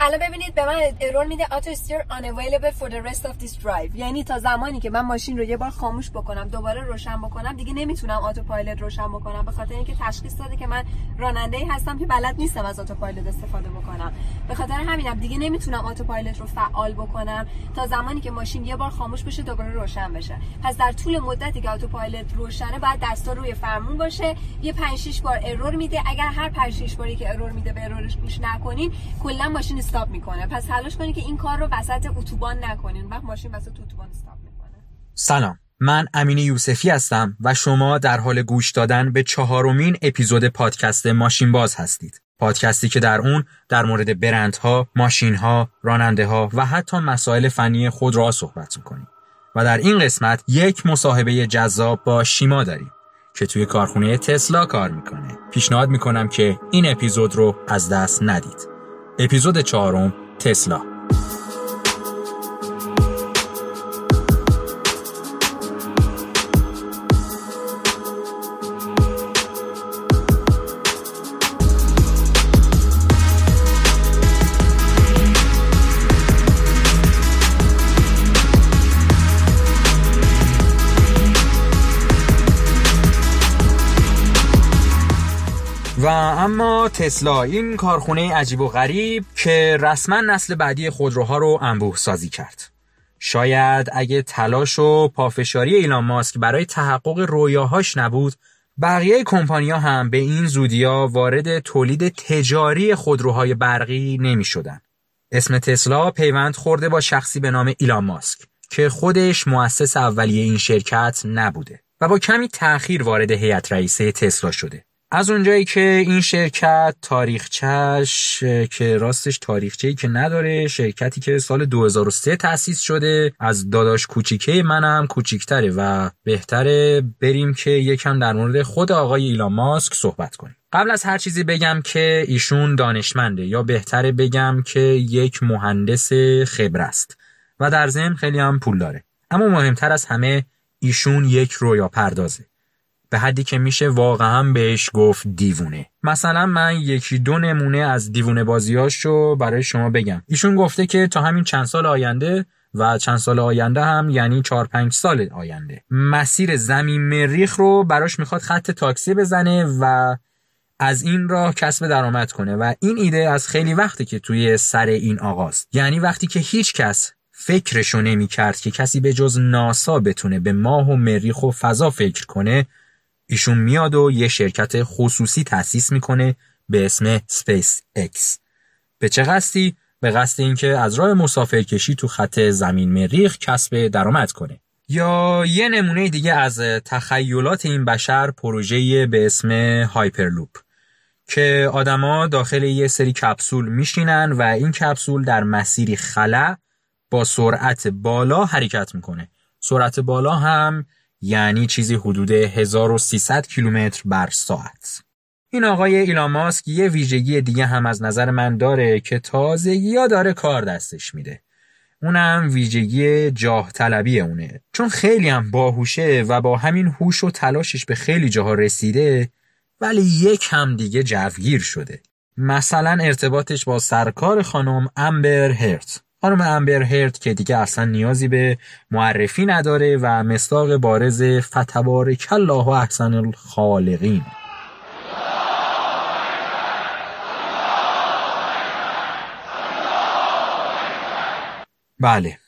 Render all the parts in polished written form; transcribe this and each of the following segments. الان ببینید به من ارور میده auto steer unavailable for the rest of this drive، یعنی تا زمانی که من ماشین رو یه بار خاموش بکنم دوباره روشن بکنم دیگه نمیتونم آتوپایلوت روشن بکنم، به خاطر اینکه تشخیص داده که من راننده‌ای هستم که بلد نیستم از آتوپایلوت استفاده بکنم. به خاطر همینم دیگه نمیتونم آتوپایلوت رو فعال بکنم تا زمانی که ماشین یه بار خاموش بشه دوباره روشن بشه. پس در طول مدتی که آتوپایلوت روشنه بعد دستا روی فرمون باشه. یه 5 6 بار ارور میده، اگر هر 5 6 باری که ارور میده به ارورش گوش نکنین کلا ماشین استاپ میکنه. پس تلاش کنید که این کار رو وسط اتوبان نکنین، وقت ماشین وسط اتوبان استاپ میکنه. سلام، من امین یوسفی هستم و شما در حال گوش دادن به 4مین اپیزود پادکست ماشین باز هستید. پادکستی که در اون در مورد برندها، ماشینها، رانندهها و حتی مسائل فنی خود را صحبت میکنیم. و در این قسمت یک مصاحبه جذاب با شیما داریم که توی کارخونه تسلا کار میکنه. پیشنهاد میکنم که این اپیزود رو از دست ندید. اپیزود 4 تسلا. و اما تسلا، این کارخونه عجیب و غریب که رسما نسل بعدی خودروها رو انبوه سازی کرد. شاید اگه تلاش و پافشاری ایلان ماسک برای تحقق رویاهاش نبود، بقیه کمپانی‌ها هم به این زودیا وارد تولید تجاری خودروهای برقی نمی‌شدن. اسم تسلا پیوند خورده با شخصی به نام ایلان ماسک که خودش مؤسس اولیه این شرکت نبوده و با کمی تأخیر وارد هیئت رئیسه تسلا شده. از اونجایی که این شرکت تاریخچه‌اش که راستش تاریخچه‌ای که نداره، شرکتی که سال 2003 تأسیس شده، از داداش کوچیکه منم کوچیک‌تره و بهتره بریم که یکم در مورد خود آقای ایلان ماسک صحبت کنیم. قبل از هر چیزی بگم که ایشون دانشمنده، یا بهتره بگم که یک مهندس خبره است و در ضمن خیلی هم پول داره. اما مهمتر از همه ایشون یک رویاپردازه، به حدی که میشه واقعا بهش گفت دیوونه. مثلا من یکی دو نمونه از دیوونه بازیاشو برای شما بگم. ایشون گفته که تا همین چند سال آینده، و چند سال آینده هم یعنی 4-5 سال آینده، مسیر زمین مریخ رو براش میخواد خط تاکسی بزنه و از این راه کسب درآمد کنه. و این ایده از خیلی وقته که توی سر این آقاست، یعنی وقتی که هیچ کس فکرشو نمی‌کرد که کسی به جز ناسا بتونه به ماه و مریخ و فضا فکر کنه، ایشون میاد و یه شرکت خصوصی تأسیس میکنه به اسم اسپیس اکس. به چه قصدی؟ به قصد اینکه از راه مسافرکشی تو خط زمین مریخ کسب درآمد کنه. یا یه نمونه دیگه از تخیلات این بشر، پروژه‌ای به اسم هایپرلوپ که آدما داخل یه سری کپسول میشینن و این کپسول در مسیری خلا با سرعت بالا حرکت میکنه. سرعت بالا هم یعنی چیزی حدود 1300 کیلومتر بر ساعت. این آقای ایلان ماسک یه ویژگی دیگه هم از نظر من داره که تازگی‌ها داره کار دستش میده. اونم ویژگی جاه طلبی اونه. چون خیلی هم باهوشه و با همین هوش و تلاشش به خیلی جاها رسیده، ولی یک هم دیگه جوگیر شده. مثلا ارتباطش با سرکار خانم امبر هرد. خانم امبر هرد که دیگه اصلا نیازی به معرفی نداره و مصداق بارز فتبارک الله احسن الخالقین. بله،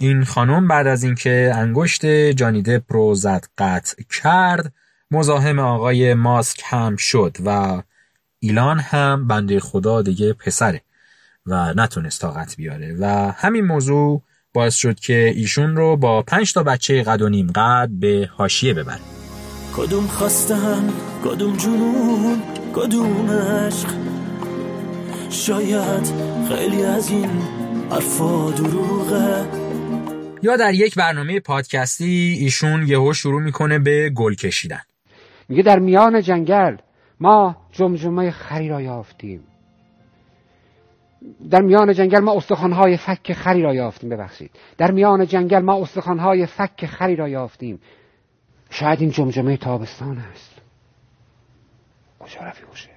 این خانم بعد از اینکه انگشت جانی دپ رو زد قطع کرد، مزاحم آقای ماسک هم شد و ایلان هم بنده خدا دیگه پسره و نتونست طاقت بیاره و همین موضوع باعث شد که ایشون رو با 5 بچه قد و نیم قد به حاشیه ببره. کدوم خواستم، کدوم جنون، کدوم عشق، شاید خیلی از این حرفا دروغه. یا در یک برنامه پادکستی ایشون یهو شروع میکنه به گل کشیدن. میگه در میان جنگل ما جمجمه خری را یافتیم، در میان جنگل ما استخوان‌های فک خری را یافتیم. ببخشید، در میان جنگل ما استخوان‌های فک خری را یافتیم. شاید این جمجمه تابستان است. کجا رفیق شعر؟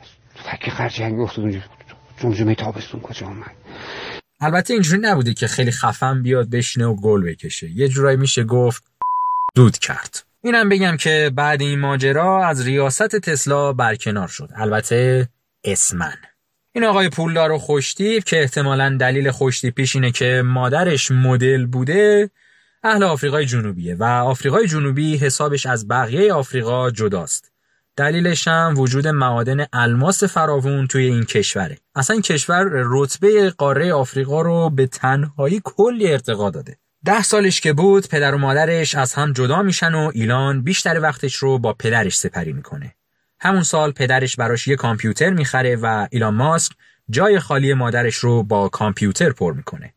از تک خرجنگ افتاد اونجا، جمجمه تابستون کجا اومد. البته اینجوری نبوده که خیلی خفن بیاد بشینه و گل بکشه، یه جورایی میشه گفت دود کرد. اینم بگم که بعد این ماجرا از ریاست تسلا برکنار شد، البته اسمن. این آقای پولدار و خوشتیپ که احتمالاً دلیل خوشتیپیش اینه که مادرش مدل بوده، اهل آفریقای جنوبیه و آفریقای جنوبی حسابش از بقیه آفریقا جداست. دلیلش هم وجود معادن الماس فراوون توی این کشوره. اصلا این کشور رتبه قاره آفریقا رو به تنهایی کلی ارتقا داده. 10 سالش که بود پدر و مادرش از هم جدا میشن و ایلان بیشتر وقتش رو با پدرش سپری میکنه. همون سال پدرش براش یه کامپیوتر میخره و ایلان ماسک جای خالی مادرش رو با کامپیوتر پر میکنه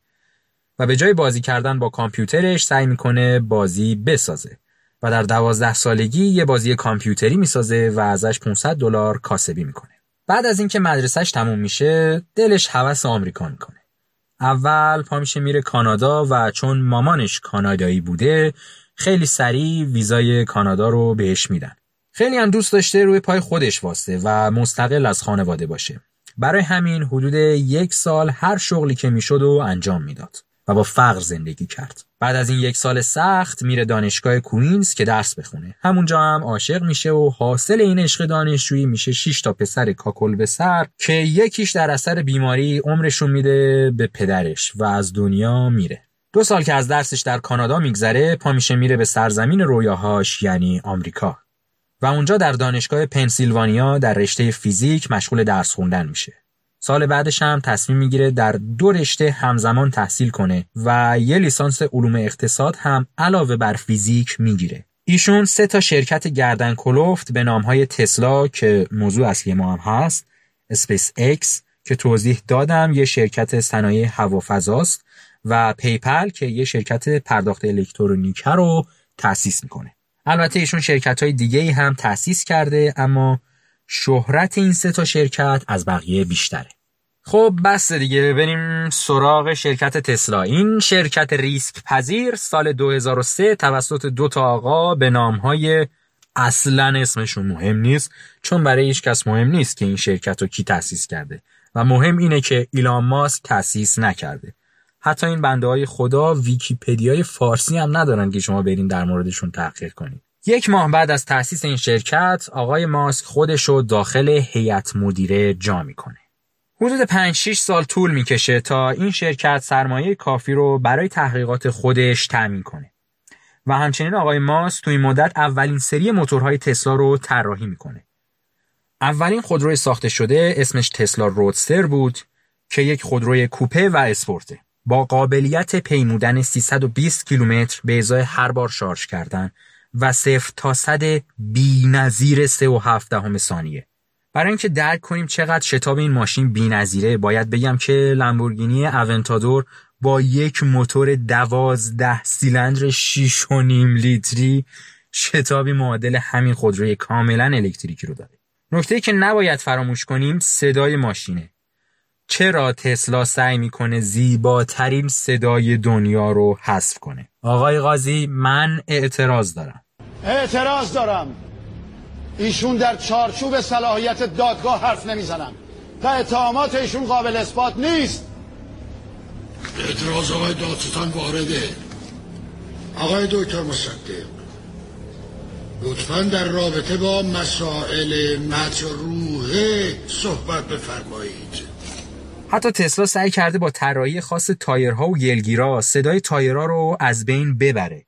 و به جای بازی کردن با کامپیوترش سعی میکنه بازی بسازه و در 12 سالگی یه بازی کامپیوتری میسازه و ازش $500 کاسبی میکنه. بعد از اینکه مدرسهش تموم میشه دلش هوس آمریکا میکنه. اول پا میشه میره کانادا و چون مامانش کانادایی بوده خیلی سریع ویزای کانادا رو بهش میدن. خیلی هم دوست داشته روی پای خودش واسه و مستقل از خانواده باشه. برای همین حدود 1 سال هر شغلی که میشد و انجام میداد و با فقر زندگی کرد. بعد از این 1 سال سخت میره دانشگاه کوینز که درس بخونه. همونجا هم عاشق میشه و حاصل این عشق دانشجویی میشه 6 تا پسر کاکل به سر که یکیش در اثر بیماری عمرشون میده به پدرش و از دنیا میره. 2 سال که از درسش در کانادا میگذره پا میشه میره به سرزمین رویاهاش یعنی آمریکا و اونجا در دانشگاه پنسیلوانیا در رشته فیزیک مشغول درس خوندن میشه. سال بعدش هم تصمیم میگیره در 2 رشته همزمان تحصیل کنه و یه لیسانس علوم اقتصاد هم علاوه بر فیزیک میگیره. ایشون 3 تا شرکت گردن کلفت به نامهای تسلا که موضوع اصلی ما هم هست، اسپیس اکس که توضیح دادم یه شرکت صنایع هوافضاست و پیپال که یه شرکت پرداخت الکترونیکی رو تأسیس میکنه. البته ایشون شرکت‌های دیگه‌ای هم تأسیس کرده اما شهرت این 3 تا شرکت از بقیه بیشتره. خب بس دیگه، بریم سراغ شرکت تسلا. این شرکت ریسک پذیر سال 2003 توسط 2 تا آقا به نام‌های اصلاً اسمشون مهم نیست، چون برای هیچ کس مهم نیست که این شرکت رو کی تأسیس کرده و مهم اینه که ایلان ماسک تأسیس نکرده. حتی این بنده‌های خدا ویکی‌پدیای فارسی هم ندارن که شما برین در موردشون تحقیق کنید. 1 ماه بعد از تأسیس این شرکت آقای ماسک خودش رو داخل هیئت مدیره جا میکنه. حدود 5-6 سال طول میکشه تا این شرکت سرمایه کافی رو برای تحقیقات خودش تامین کنه و همچنین آقای ماسک تو این مدت اولین سری موتورهای تسلا رو طراحی میکنه. اولین خودروی ساخته شده اسمش تسلا رودستر بود که یک خودروی کوپه و اسپورته با قابلیت پیمودن 320 کیلومتر به ازای هر بار شارژ کردن و 0 تا 100 بی‌نظیر 3.7 ثانیه. برای اینکه درک کنیم چقدر شتاب این ماشین بی‌نظیره باید بگم که لامبورگینی اونتادور با یک موتور 12 سیلندر 6.5 لیتری شتابی معادل همین خودروی کاملا الکتریکی رو داره. نکته‌ای که نباید فراموش کنیم صدای ماشینه. چرا تسلا سعی میکنه زیباترین صدای دنیا رو حذف کنه؟ آقای قاضی من اعتراض دارم. ایشون در چارچوب صلاحیت دادگاه حرف نمیزنن و اتهامات ایشون قابل اثبات نیست. اعتراض آقای دادستان وارده. آقای دکتر مصدق لطفاً در رابطه با مسائل مجروحه صحبت بفرمایید. حتی تسلا سعی کرده با طراحی خاص تایرها و گلگیرها صدای تایرها رو از بین ببره.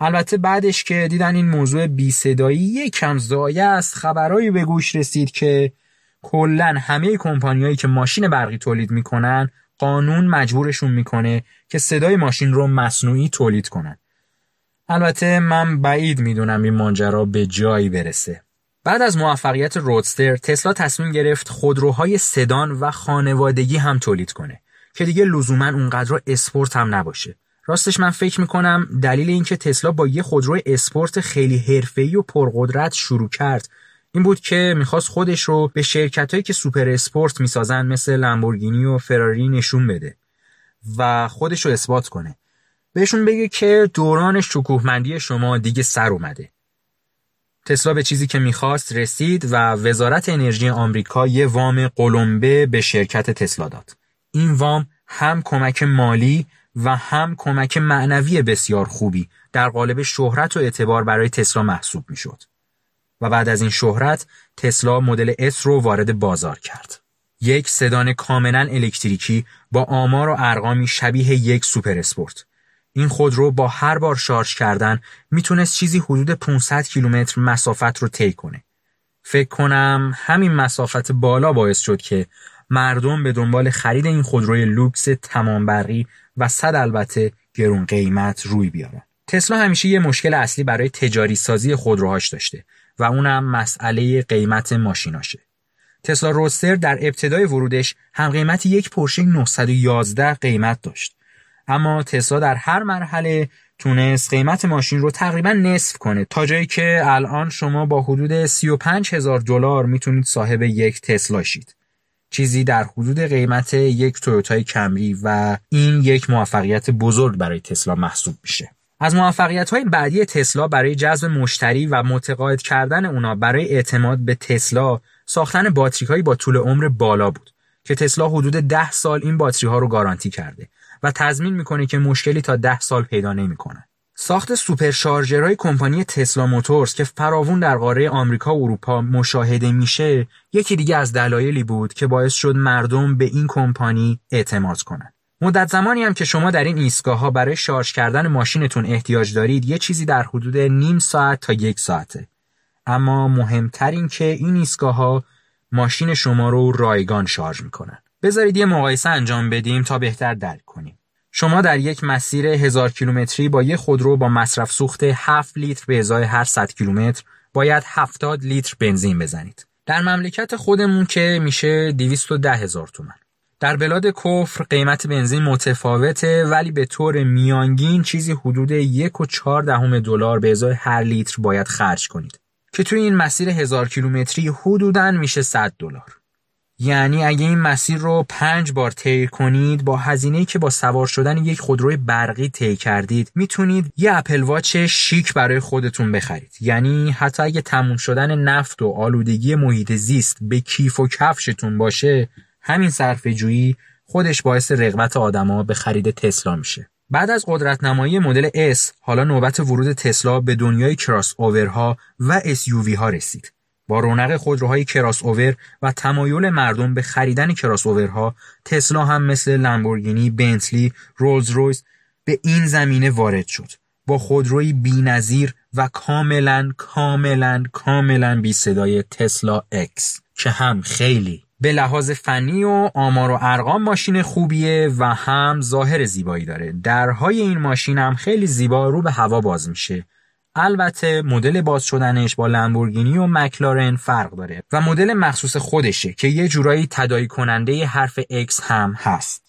البته بعدش که دیدن این موضوع بی صدایی یکم ضایع است، خبرایی به گوش رسید که کلاً همه کمپانیایی که ماشین برقی تولید میکنن قانون مجبورشون میکنه که صدای ماشین رو مصنوعی تولید کنن. البته من بعید میدونم این ماجرا به جایی برسه. بعد از موفقیت رودستر تسلا تصمیم گرفت خودروهای سدان و خانوادگی هم تولید کنه که دیگه لزوما اونقدر اسپورت هم نباشه. راستش من فکر میکنم دلیل اینکه تسلا با یه خودرو اسپورت خیلی حرفه‌ای و پرقدرت شروع کرد این بود که میخواست خودش رو به شرکتایی که سوپر اسپورت میسازن مثل لامبورگینی و فراری نشون بده و خودش رو اثبات کنه. بهشون بگه که دوران شکوهمندی شما دیگه سر اومده. تسلا به چیزی که میخواست رسید و وزارت انرژی آمریکا یه وام قلمبه به شرکت تسلا داد. این وام هم کمک مالی و هم کمک معنوی بسیار خوبی در قالب شهرت و اعتبار برای تسلا محسوب میشد. و بعد از این شهرت تسلا مدل S رو وارد بازار کرد. یک سدان کاملا الکتریکی با آمار و ارقامی شبیه یک سوپر اسپورت. این خودرو با هر بار شارژ کردن میتونست چیزی حدود 500 کیلومتر مسافت رو طی کنه. فکر کنم همین مسافت بالا باعث شد که مردم به دنبال خرید این خودروی لوکس تمام برقی و صد البته گرون قیمت روی بیارن. تسلا همیشه یه مشکل اصلی برای تجاری سازی خودروهاش داشته و اونم مسئله قیمت ماشیناشه. تسلا روستر در ابتدای ورودش هم قیمت یک پورشه 911 قیمت داشت. اما تسلا در هر مرحله تونست قیمت ماشین رو تقریبا نصف کنه تا جایی که الان شما با حدود $35,000 میتونید صاحب یک تسلا شید. چیزی در حدود قیمت یک تویوتای کمری و این یک موفقیت بزرگ برای تسلا محسوب میشه. از موفقیت‌های بعدی تسلا برای جذب مشتری و متقاعد کردن اونا برای اعتماد به تسلا ساختن باتری‌هایی با طول عمر بالا بود که تسلا حدود 10 سال این باتری‌ها رو گارانتی کرده و تضمین میکنه که مشکلی تا 10 سال پیدا نمیکنن. ساخت سوپرشارژرهای کمپانی تسلا موتورز که فراوون در قاره آمریکا و اروپا مشاهده میشه، یکی دیگه از دلایلی بود که باعث شد مردم به این کمپانی اعتماد کنن. مدت زمانی هم که شما در این ایستگاه‌ها برای شارژ کردن ماشینتون احتیاج دارید، یه چیزی در حدود نیم ساعت تا یک ساعته. اما مهمتر این که این ایستگاه‌ها ماشین شما رو رایگان شارژ میکنن. بذارید یه مقایسه انجام بدیم تا بهتر درک کنیم. شما در یک مسیر 1000 کیلومتری با یک خودرو با مصرف سوخت 7 لیتر به ازای هر 100 کیلومتر باید 70 لیتر بنزین بزنید. در مملکت خودمون که میشه 210,000 تومان. در بلاد کفر قیمت بنزین متفاوته، ولی به طور میانگین چیزی حدود $1.4 به ازای هر لیتر باید خرج کنید که توی این مسیر 1000 کیلومتری حدوداً میشه $100. یعنی اگه این مسیر رو 5 بار طی کنید با هزینه‌ای که با سوار شدن یک خودروی برقی طی کردید، میتونید یه اپل واچ شیک برای خودتون بخرید. یعنی حتی اگه تموم شدن نفت و آلودگی محیط زیست به کیف و کفشتون باشه، همین صرفه‌جویی خودش باعث رغبت آدم‌ها به خرید تسلا میشه. بعد از قدرت‌نمایی مدل S، حالا نوبت ورود تسلا به دنیای کراس اوورها و SUV ها رسید. با رونق خودروهای کراس اوور و تمایل مردم به خریدن کراس اوورها، تسلا هم مثل لامبورگینی، بنتلی، رولز رویس به این زمینه وارد شد. با خودروی بی‌نظیر و کاملاً بی صدای تسلا X که هم خیلی به لحاظ فنی و آمار و ارقام ماشین خوبیه و هم ظاهر زیبایی داره. درهای این ماشین هم خیلی زیبا رو به هوا باز میشه. البته مدل باز شدنش با لامبورگینی و مکلارن فرق داره و مدل مخصوص خودشه که یه جورایی تداعی کننده حرف X هم هست.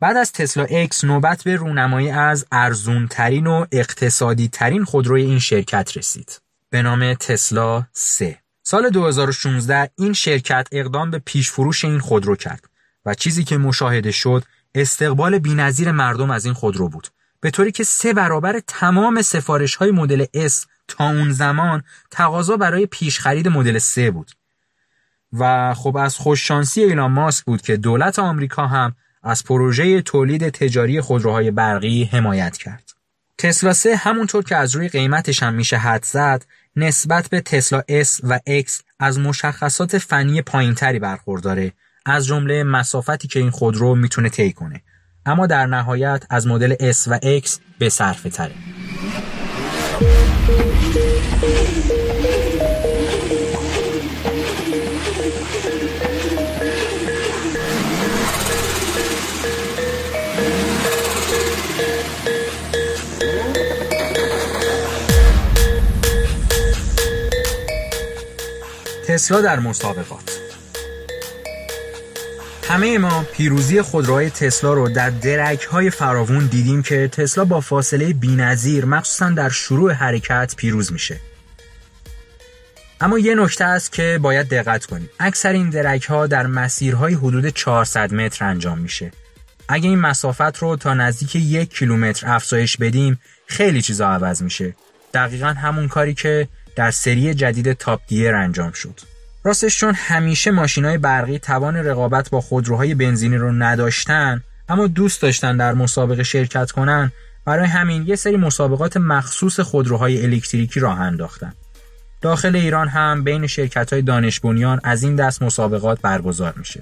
بعد از تسلا X نوبت به رونمایی از ارزونترین و اقتصادی ترین خودروی این شرکت رسید به نام تسلا 3. سال 2016 این شرکت اقدام به پیش فروش این خودرو کرد و چیزی که مشاهده شد استقبال بی‌نظیر مردم از این خودرو بود، به طوری که 3 برابر تمام سفارش‌های مدل S تا اون زمان تقاضا برای پیش خرید مدل 3 بود. و خب از خوششانسی ایلان ماسک بود که دولت آمریکا هم از پروژه تولید تجاری خودروهای برقی حمایت کرد. تسلا 3 همونطور که از روی قیمتش هم میشه حد زد، نسبت به تسلا S و X از مشخصات فنی پایین‌تری برخورداره، از جمله مسافتی که این خودرو میتونه طی کنه، اما در نهایت از مدل S و X به صرفه تره. تسلا در مسابقات. همه ما پیروزی خودروهای تسلا رو در درک‌های فراوون دیدیم که تسلا با فاصله بی‌نظیر مخصوصاً در شروع حرکت پیروز میشه. اما یه نکته است که باید دقت کنیم. اکثر این درک‌ها در مسیرهای حدود 400 متر انجام میشه. اگه این مسافت رو تا نزدیک 1 کیلومتر افزایش بدیم، خیلی چیزا عوض میشه. دقیقاً همون کاری که در سری جدید تاپ گیر انجام شد. راستش چون همیشه ماشینای برقی توان رقابت با خودروهای بنزینی رو نداشتن، اما دوست داشتن در مسابقه شرکت کنن، برای همین یه سری مسابقات مخصوص خودروهای الکتریکی راه انداختن. داخل ایران هم بین شرکت‌های دانش بنیان از این دست مسابقات برگزار میشه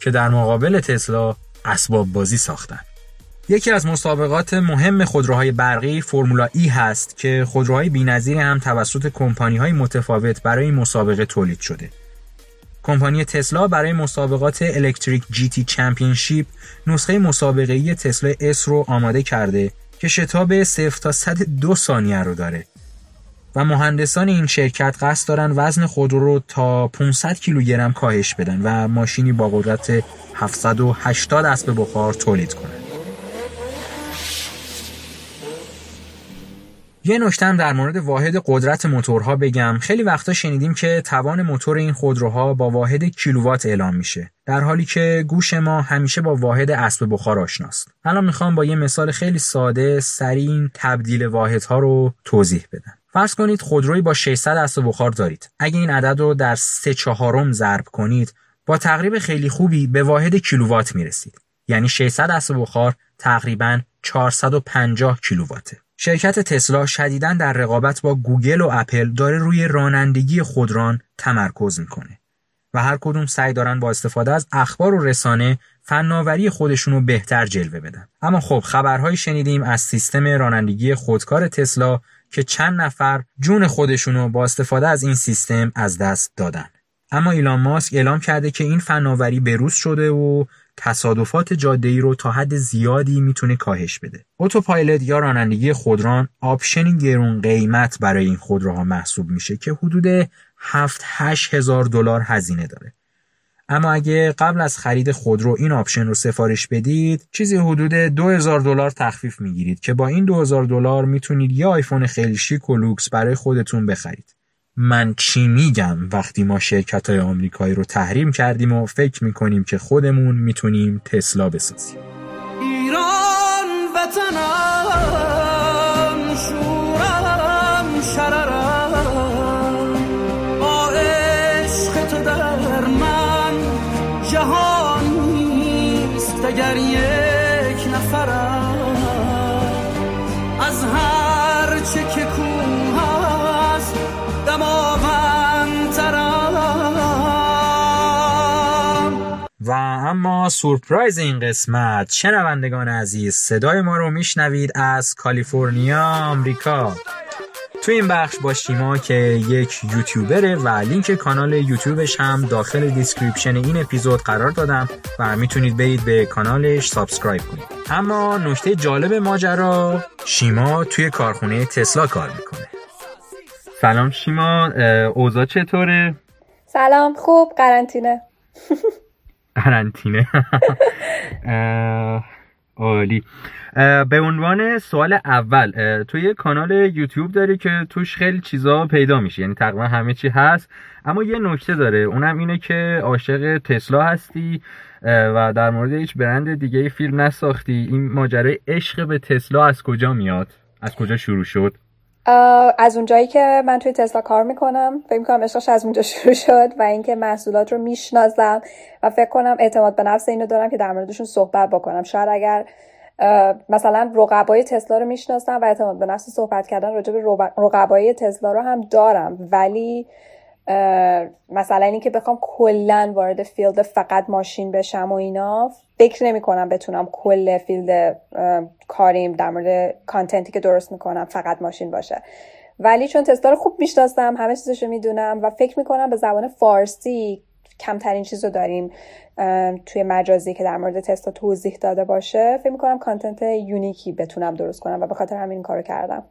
که در مقابل تسلا اسباب بازی ساختن. یکی از مسابقات مهم خودروهای برقی فرمولا ای هست که خودروهای بی‌نظیر هم توسط کمپانی‌های متفاوت برای این مسابقه تولید شده. کمپانی تسلا برای مسابقات الکتریک جی تی چمپینشیپ نسخه مسابقه‌ای تسلا اس رو آماده کرده که شتاب 0 تا 102 ثانیه رو داره و مهندسان این شرکت قصد دارن وزن خودرو رو تا 500 کیلوگرم کاهش بدن و ماشینی با قدرت 780 اسب بخار تولید کنن. یه نکته هم در مورد واحد قدرت موتورها بگم. خیلی وقتا شنیدیم که توان موتور این خودروها با واحد کیلووات اعلام میشه، در حالی که گوش ما همیشه با واحد اسب بخار آشناست. الان میخوام با یه مثال خیلی ساده سریع تبدیل واحدها رو توضیح بدم. فرض کنید خودرویی با 600 اسب بخار دارید. اگه این عدد رو در 3/4 ضرب کنید، با تقریب خیلی خوبی به واحد کیلووات میرسید. یعنی 600 اسب بخار تقریباً 450 کیلوواته. شرکت تسلا شدیداً در رقابت با گوگل و اپل داره روی رانندگی خودران تمرکز میکنه و هر کدوم سعی دارن با استفاده از اخبار و رسانه فناوری خودشونو بهتر جلوه بدن. اما خب خبرهایی شنیدیم از سیستم رانندگی خودکار تسلا که چند نفر جون خودشونو با استفاده از این سیستم از دست دادن. اما ایلان ماسک اعلام کرده که این فناوری بروز شده و تصادفات جاده‌ای رو تا حد زیادی میتونه کاهش بده. اتوپایلوت یا رانندگی خودران آپشنی گرون قیمت برای این خودروها محسوب میشه که حدود 7-8 هزار دلار هزینه داره. اما اگه قبل از خرید خودرو این آپشن رو سفارش بدید، چیزی حدود 2000 دلار تخفیف میگیرید که با این 2000 دلار میتونید یه آیفون خیلی شیک و لوکس برای خودتون بخرید. من چی میگم وقتی ما شرکت‌های آمریکایی رو تحریم کردیم و فکر میکنیم که خودمون میتونیم تسلا بسازیم. ایران وطنم شورم شررم، با عشق تو در من جهان نیست اگر یک نفرم، از هر چه که و اما سورپرایز این قسمت. شنوندگان عزیز، صدای ما رو میشنوید از کالیفرنیا، آمریکا. تو این بخش با شیما که یک یوتیوبره و لینک کانال یوتیوبش هم داخل دیسکریپشن این اپیزود قرار دادم و میتونید برید به کانالش سابسکرایب کنید. اما نکته جالب ماجرا، شیما توی کارخونه تسلا کار میکنه. سلام شیما، اوضاع چطوره؟ سلام، خوب، قرنطینه. عالی. به عنوان سوال اول، تو یه کانال یوتیوب داری که توش خیلی چیزا پیدا میشه، یعنی تقریبا همه چی هست، اما یه نکته داره، اونم اینه که عاشق تسلا هستی و در مورد هیچ برند دیگه فیلم نساختی. این ماجرای عشق به تسلا از کجا میاد؟ از کجا شروع شد؟ از اونجایی که من توی تسلا کار میکنم فکر میکنم عشقش از اونجا شروع شد و اینکه محصولات رو میشناسم و فکر کنم اعتماد به نفس اینو دارم که در موردشون صحبت بکنم. شاید اگر مثلا رقبای تسلا رو میشناسم و اعتماد به نفس صحبت کردن راجع به رقبای تسلا رو هم دارم، ولی مثلا اینکه بخوام کلا وارد فیلد فقط ماشین بشم و اینا فکر نمی کنم بتونم کل فیلد کاریم در مورد کانتنتی که درست میکنم فقط ماشین باشه. ولی چون تسلا رو خوب میشناسم، همه چیزش رو میدونم و فکر میکنم به زبان فارسی کمترین چیز رو داریم توی مجازی که در مورد تسلا توضیح داده باشه، فکر میکنم کانتنت یونیکی بتونم درست کنم و به خاطر همین کارو کردم.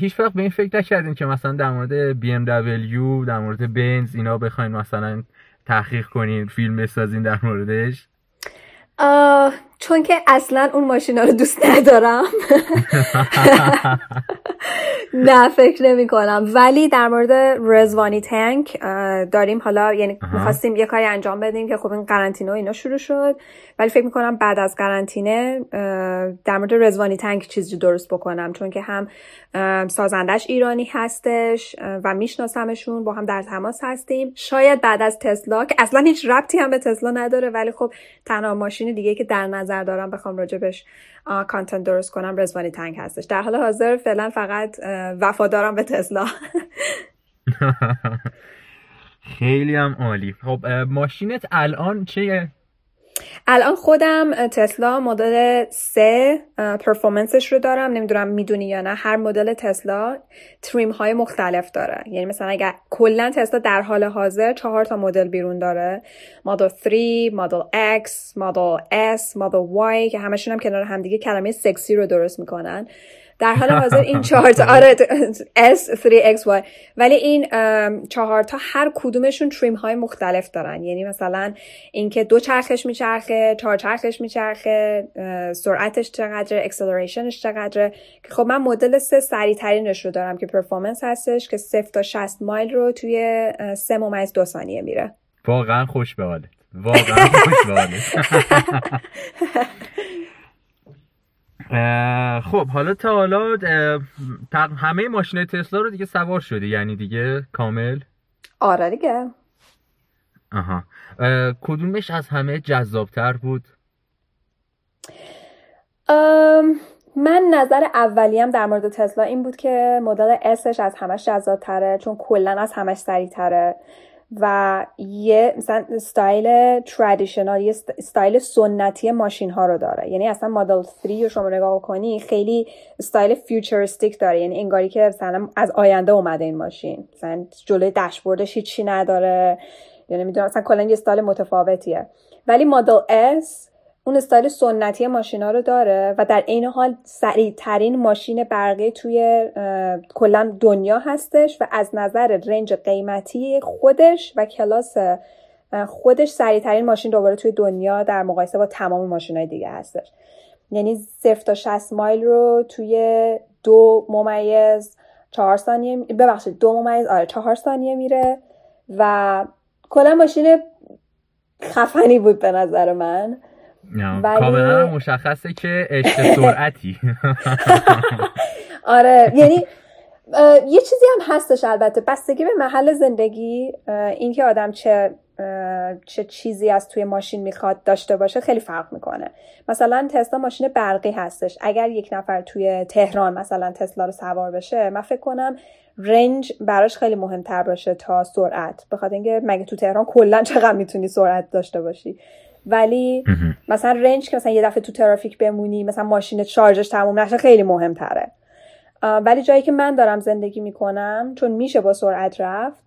هیچ وقت به این فکر نکردین که مثلا در مورد BMW، در مورد بنز اینا بخواین مثلا تحقیق کنین، فیلم بسازین در موردش؟ چون که اصلا اون ماشینا رو دوست ندارم نه فکر نمی کنم. ولی در مورد رزوانی تانک داریم حالا، یعنی می‌خواستیم یه کاری انجام بدیم که خب این قرنطینه و اینا شروع شد، ولی فکر می‌کنم بعد از قرنطینه در مورد رزوانی تانک چیزی درست بکنم، چون که هم سازندش ایرانی هستش و میشناسمشون، با هم در تماس هستیم. شاید بعد از تسلا که اصلا هیچ ربطی هم به تسلا نداره، ولی خب تنها ماشین دیگه که در نظر دارم بخوام راجبش کانتنت درست کنم رزوانی تانک هستش. در حال حاضر فعلا فقط وفادارم به تسلا. خیلی هم عالی. خب ماشینت الان چیه؟ الان خودم تسلا مدل 3 پرفورمنسش رو دارم. نمیدونم میدونی یا نه، هر مدل تسلا تریم های مختلف داره. یعنی مثلا اگر کلا تسلا در حال حاضر 4 تا مدل بیرون داره، مدل 3، مدل X، مدل S، مدل Y، که همشون هم کنار همدیگه کلمه سکسی رو درست میکنن. در حال حاضر این 4 تا آره S3XY، ولی این 4 تا هر کدومشون تریم های مختلف دارن. یعنی مثلا اینکه 2 چرخش میچرخه، 4 چرخش میچرخه، سرعتش چقدره، اکسلریشنش چقدره. که خب من مدل 3 سریع ترینش رو دارم که پرفورمنس هستش، که 0 تا 60 مایل رو توی 3.2 ثانیه میره. واقعا خوش به حالت، واقعا خوش به حالت. خب حالا تا حالا همه ماشین تسلا رو دیگه سوار شده، یعنی دیگه کامل؟ آره دیگه. آها. کدومش از همه جذابتر بود؟ من نظر اولیم در مورد تسلا این بود که مدل Sش از همش جذابتره، چون کلن از همش سریع‌تره و یه مثلا استایل ترادیشنال، یه استایل سنتی ماشین ها رو داره. یعنی اصلا مدل 3 رو شما نگاه کنی خیلی استایل فیوچریستیک داره، یعنی انگاری که مثلا از آینده اومده این ماشین. مثلا جلوی داشبوردش هیچی نداره، یعنی میدونم اصلا کلا یه استایل متفاوتیه. ولی مدل اس اون استایل سنتی ماشینا رو داره و در این حال سریع ترین ماشین برقی توی کلا دنیا هستش و از نظر رنج قیمتی خودش و کلاس خودش سریع ترین ماشین دوباره توی دنیا در مقایسه با تمام ماشینای دیگه هستش. یعنی 0 تا 60 مایل رو توی 2.4 ثانیه 2.4 ثانیه میره و کلا ماشین خفنی بود به نظر من. کاملا مشخصه که اشتباه سرعتی. آره یعنی یه چیزی هم هستش، البته بستگی به محل زندگی، این که آدم چه چیزی از توی ماشین میخواد داشته باشه خیلی فرق میکنه. مثلا تسلا ماشین برقی هستش، اگر یک نفر توی تهران مثلا تسلا رو سوار بشه، من فکر کنم رنج براش خیلی مهمتر باشه تا سرعت، بخاطر اینکه مگه تو تهران کلا چقدر میتونی سرعت داشته باشی. ولی مثلا رنج که مثلا یه دفعه تو ترافیک بمونی، مثلا ماشینت شارژش تموم نشه، خیلی مهم تره. ولی جایی که من دارم زندگی میکنم، چون میشه با سرعت رفت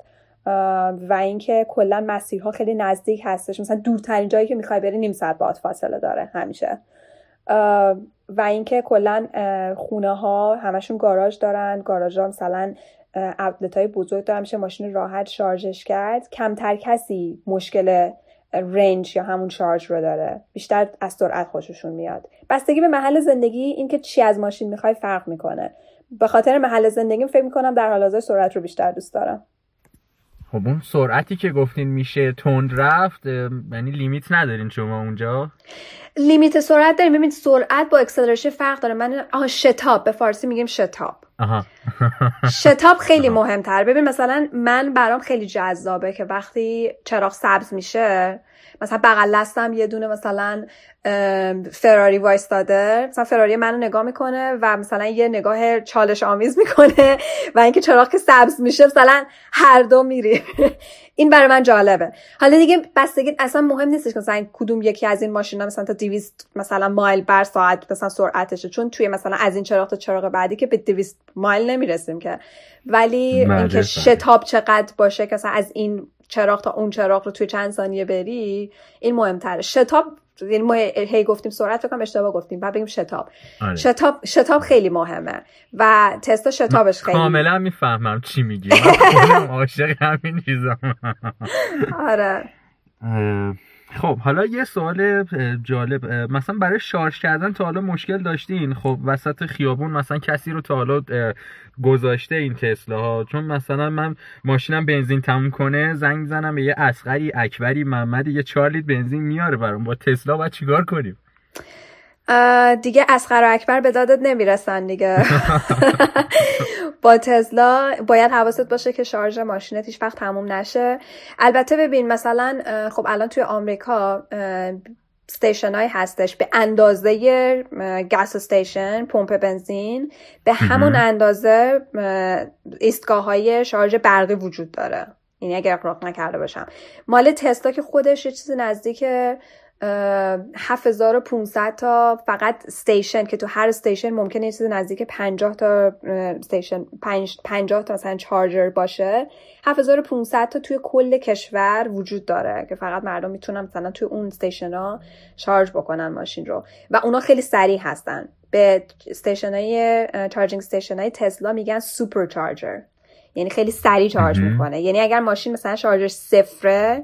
و اینکه کلا مسیرها خیلی نزدیک هستش، مثلا دورترین جایی که میخوای بری نیم ساعت باهات فاصله داره همیشه، و اینکه کلا خونه ها همشون گاراژ دارن، گاراژا مثلا اوتلت های بزرگ دارن، میشه ماشین راحت شارژش کرد. کمتر کسی مشکل رنج یا همون شارژ رو داره، بیشتر از سرعت خوششون میاد. بستگی به محل زندگی، این که چی از ماشین میخوای فرق میکنه. به خاطر محل زندگیم فکر میکنم در حال حاضر سرعت رو بیشتر دوست دارم. خب اون سرعتی که گفتین میشه تند رفت، یعنی لیمیت ندارین شما اونجا؟ لیمیت سرعت داریم. ببینید سرعت با اکسلریشن فرق داره. من شتاب، به فارسی میگیم شتاب. شتاب خیلی مهمتر. ببین مثلا من برام خیلی جذابه که وقتی چراغ سبز میشه، مثلا بغل دستم یه دونه مثلا فراری وایستاده، مثلا فراری منو نگاه میکنه و مثلا یه نگاه چالش آمیز میکنه و اینکه چراغ که سبز میشه مثلا هر دو میری. این برای من جالبه. حالا دیگه بستگی اصلا مهم نیستش که مثلا کدوم یکی از این ماشینا مثلا تا 200 مثلا مایل بر ساعت مثلا سرعتشه، چون توی مثلا از این چراغ تا چراغ بعدی که به 200 مایل نمیرسیم که. ولی اینکه شتاب چقدر باشه که مثلا از این چراغ تا اون چراغ رو توی چند ثانیه بری، این مهم‌تره. شتاب، یعنی ما هی گفتیم سرعت، فکر کنم اشتباه گفتیم، بعد بگیم شتاب. آره. شتاب خیلی مهمه و تسلا شتابش خیلی کاملا میفهمم چی میگی. من خودم عاشق همین چیزام. آره. خب حالا یه سوال جالب، مثلا برای شارژ کردن تا حالا مشکل داشتین؟ خب وسط خیابون مثلا کسی رو تا حالا گذاشته این تسلاها؟ چون مثلا من ماشینم بنزین تموم کنه زنگ می‌زنم به یه اصغری، اکبری، محمدی، یه 4 لیتر بنزین میاره برام، با تسلا باید چیکار کنیم؟ دیگه اصغر و اکبر به دادت نمیرسن دیگه. با تسلا باید حواست باشه که شارژ ماشینت هیچ وقت تموم نشه. البته ببین مثلا خب الان توی آمریکا استیشن‌های هستش به اندازه گاز استیشن، پمپ بنزین، به همون اندازه ایستگاه‌های شارژ برقی وجود داره. یعنی اگه اغراق نکرده باشم، مال تسلا که خودش یه چیز نزدیک 7500 تا فقط استیشن، که تو هر استیشن ممکنه یه چیز نزدیک 50 تا استیشن، 50 تا مثلا چارجر باشه. 7500 تا توی کل کشور وجود داره که فقط مردم میتونن مثلا توی اون استیشن‌ها شارژ بکنن ماشین رو، و اونا خیلی سریع هستن. به استیشن‌های چارجینگ استیشن‌های تسلا میگن سوپر چارجر، یعنی خیلی سریع چارج میکنه. یعنی اگر ماشین مثلا شارژش صفره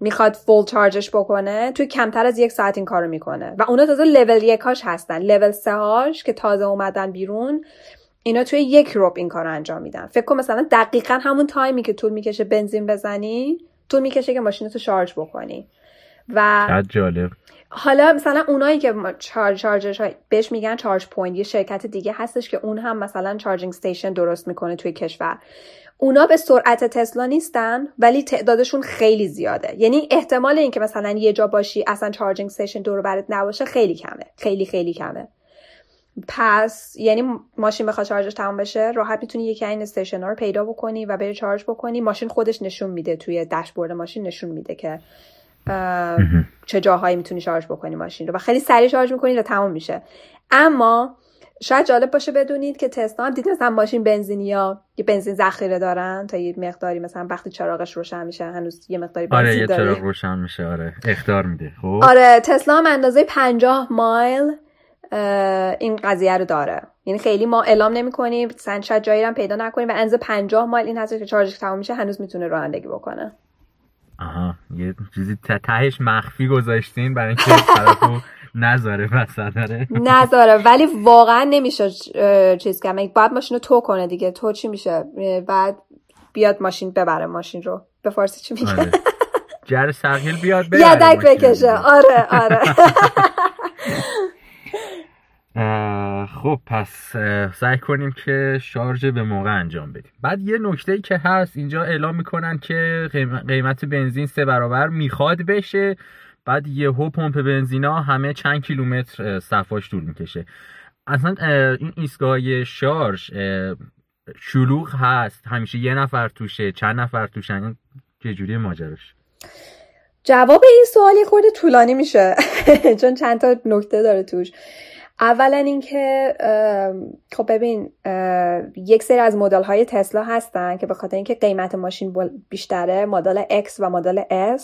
میخواد فول چارجش بکنه، توی کمتر از 1 ساعت این کارو میکنه. و اونا تازه لول 1هاش هستن، لول 3هاش که تازه اومدن بیرون، اینا توی 1 روب این کارو انجام میدن. فکر کن مثلا دقیقاً همون تایمی که طول میکشه بنزین بزنی، طول میکشه که ماشینتو شارژ بکنی. و چقدر جالب. حالا مثلا اونایی که چارجرش بهش میگن چارج پوینت، یه شرکت دیگه هستش که اون هم مثلا چارجینگ استیشن درست میکنه توی کشور. اونا به سرعت تسلا نیستن ولی تعدادشون خیلی زیاده. یعنی احتمال این که مثلا یه جا باشی اصلا چارجینگ استیشن دور و برت نباشه خیلی کمه، خیلی خیلی کمه. پس یعنی ماشین بخواد شارژش تموم بشه، راحت میتونی یکی از این استیشن‌ها رو پیدا بکنی و بری شارژ بکنی. ماشین خودش نشون میده، توی داشبورد ماشین نشون میده که چه جاهایی میتونی شارژ بکنی ماشین رو، و خیلی سریع شارژ میکنی و تموم میشه. اما شاید جالب باشه بدونید که تسلا هم دیدید مثلا ماشین بنزینیا یه بنزین ذخیره دارن تا یه مقداری، مثلا وقتی چراغش روشن میشه هنوز یه مقداری بنزین داره. آره یه چراغ روشن میشه، آره اخطار میده. خب آره تسلا هم اندازه 50 مایل این قضیه رو داره. یعنی خیلی ما اعلام نمی‌کنیم، شاید جایی رو پیدا نکنیم و اندازه 50 مایل این هست که شارژش تموم میشه، هنوز میتونه رانندگی بکنه. آها یه چیزی تهش مخفی گذاشتین برای اینکه طرفو نذاره نذاره، ولی واقعا نمیشه چیز کنه. بعد ماشین رو تو کنه دیگه، تو چی میشه؟ بعد بیاد ماشین ببره ماشین رو، به فارسی چی میگه؟ آره. جر سقیل بیاد ببره، یدک بکشه. آره آره. خب پس سعی کنیم که شارژ به موقع انجام بدیم. بعد یه نکته‌ای که هست، اینجا اعلام میکنن که قیمت بنزین 3 برابر میخواد بشه، بعد یهو پمپ بنزینا همه چند کیلومتر صفاش طول میکشه. اصلا این ایستگاه شارژ شلوغ هست، همیشه یه نفر توشه، چند نفر توشن، چه جوری ماجراش؟ جواب این سوال یه خورده طولانی میشه چون چند تا نکته داره توش. اولا اینکه خب ببین یک سری از مدل های تسلا هستن که به خاطر اینکه قیمت ماشین بیشتره، مدل X و مدل S،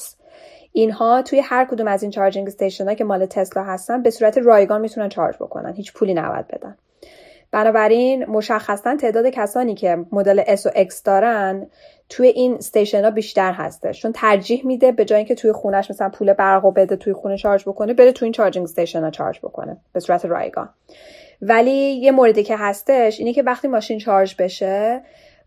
اینها توی هر کدوم از این چارجینگ استیشن ها که مال تسلا هستن به صورت رایگان میتونن چارج بکنن، هیچ پولی نباید بدن. بنابراین مشخصا تعداد کسانی که مدل S و X دارن توی این استیشن ها بیشتر هستش، چون ترجیح میده به جای اینکه توی خونش مثلا پول برقو بده توی خونه شارژ بکنه، بره توی این چارجینگ استیشن ها چارژ بکنه به صورت رایگان. ولی یه موردی که هستش اینه که وقتی ماشین چارژ بشه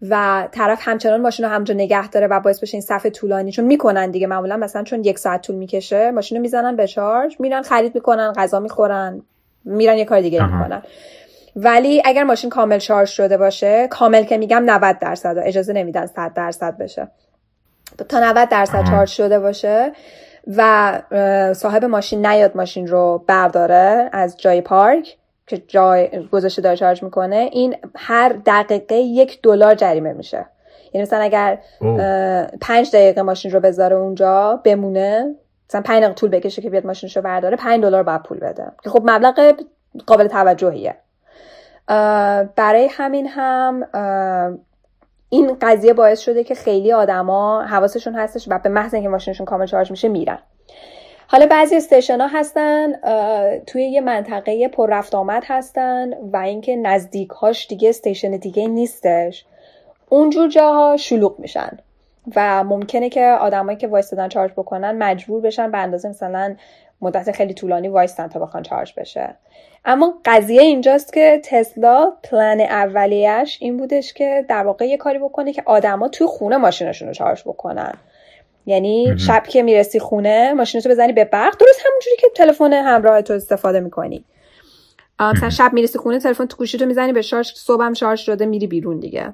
و طرف همچنان ماشین رو همونجا نگه داره و باعث بشه این صف طولانی، چون میکنن دیگه معمولا، مثلا چون 1 ساعت طول میکشه، ماشین رو میزنن به شارژ، میرن خرید میکنن، غذا میخورن، میرن یه کار دیگه میکنن. ولی اگر ماشین کامل شارژ شده باشه، کامل که میگم 90% اجازه نمیدن 100% بشه، تا 90% شارژ شده باشه و صاحب ماشین نیاد ماشین رو برداره از جای پارک که جای گذاشته داره شارژ میکنه، این هر دقیقه $1 جریمه میشه. یعنی مثلا اگر 5 دقیقه ماشین رو بذاره اونجا بمونه، مثلا 5 دقیقه طول بکشه که بیاد ماشینشو برداره، $5 باید پول بده، که خب مبلغ قابل توجهیه. برای همین هم این قضیه باعث شده که خیلی آدما حواسشون هستش و به محض اینکه ماشینشون کامل شارژ میشه میرن. حالا بعضی استیشن‌ها هستن توی یه منطقه پر رفت آمد هستن و اینکه نزدیک‌هاش دیگه استیشن دیگه نیستش، اونجور جاها شلوغ میشن و ممکنه که آدمایی که وایستادن چارج بکنن مجبور بشن به اندازه مثلا مدت خیلی طولانی وایستن تا بخوان چارج بشه. اما قضیه اینجاست که تسلا پلن اولیه‌اش این بودش که در واقع یه کاری بکنه که آدما تو خونه ماشیناشون رو چارج بکنن. یعنی شب که میرسی خونه ماشینتو بزنی به برق، درست همونجوری که تلفن همراهت رو استفاده می‌کنی. مثلا شب میرسی خونه، تلفن تو گوشیتو میزنی به شارژ، صبحم شارژ شده میری بیرون دیگه.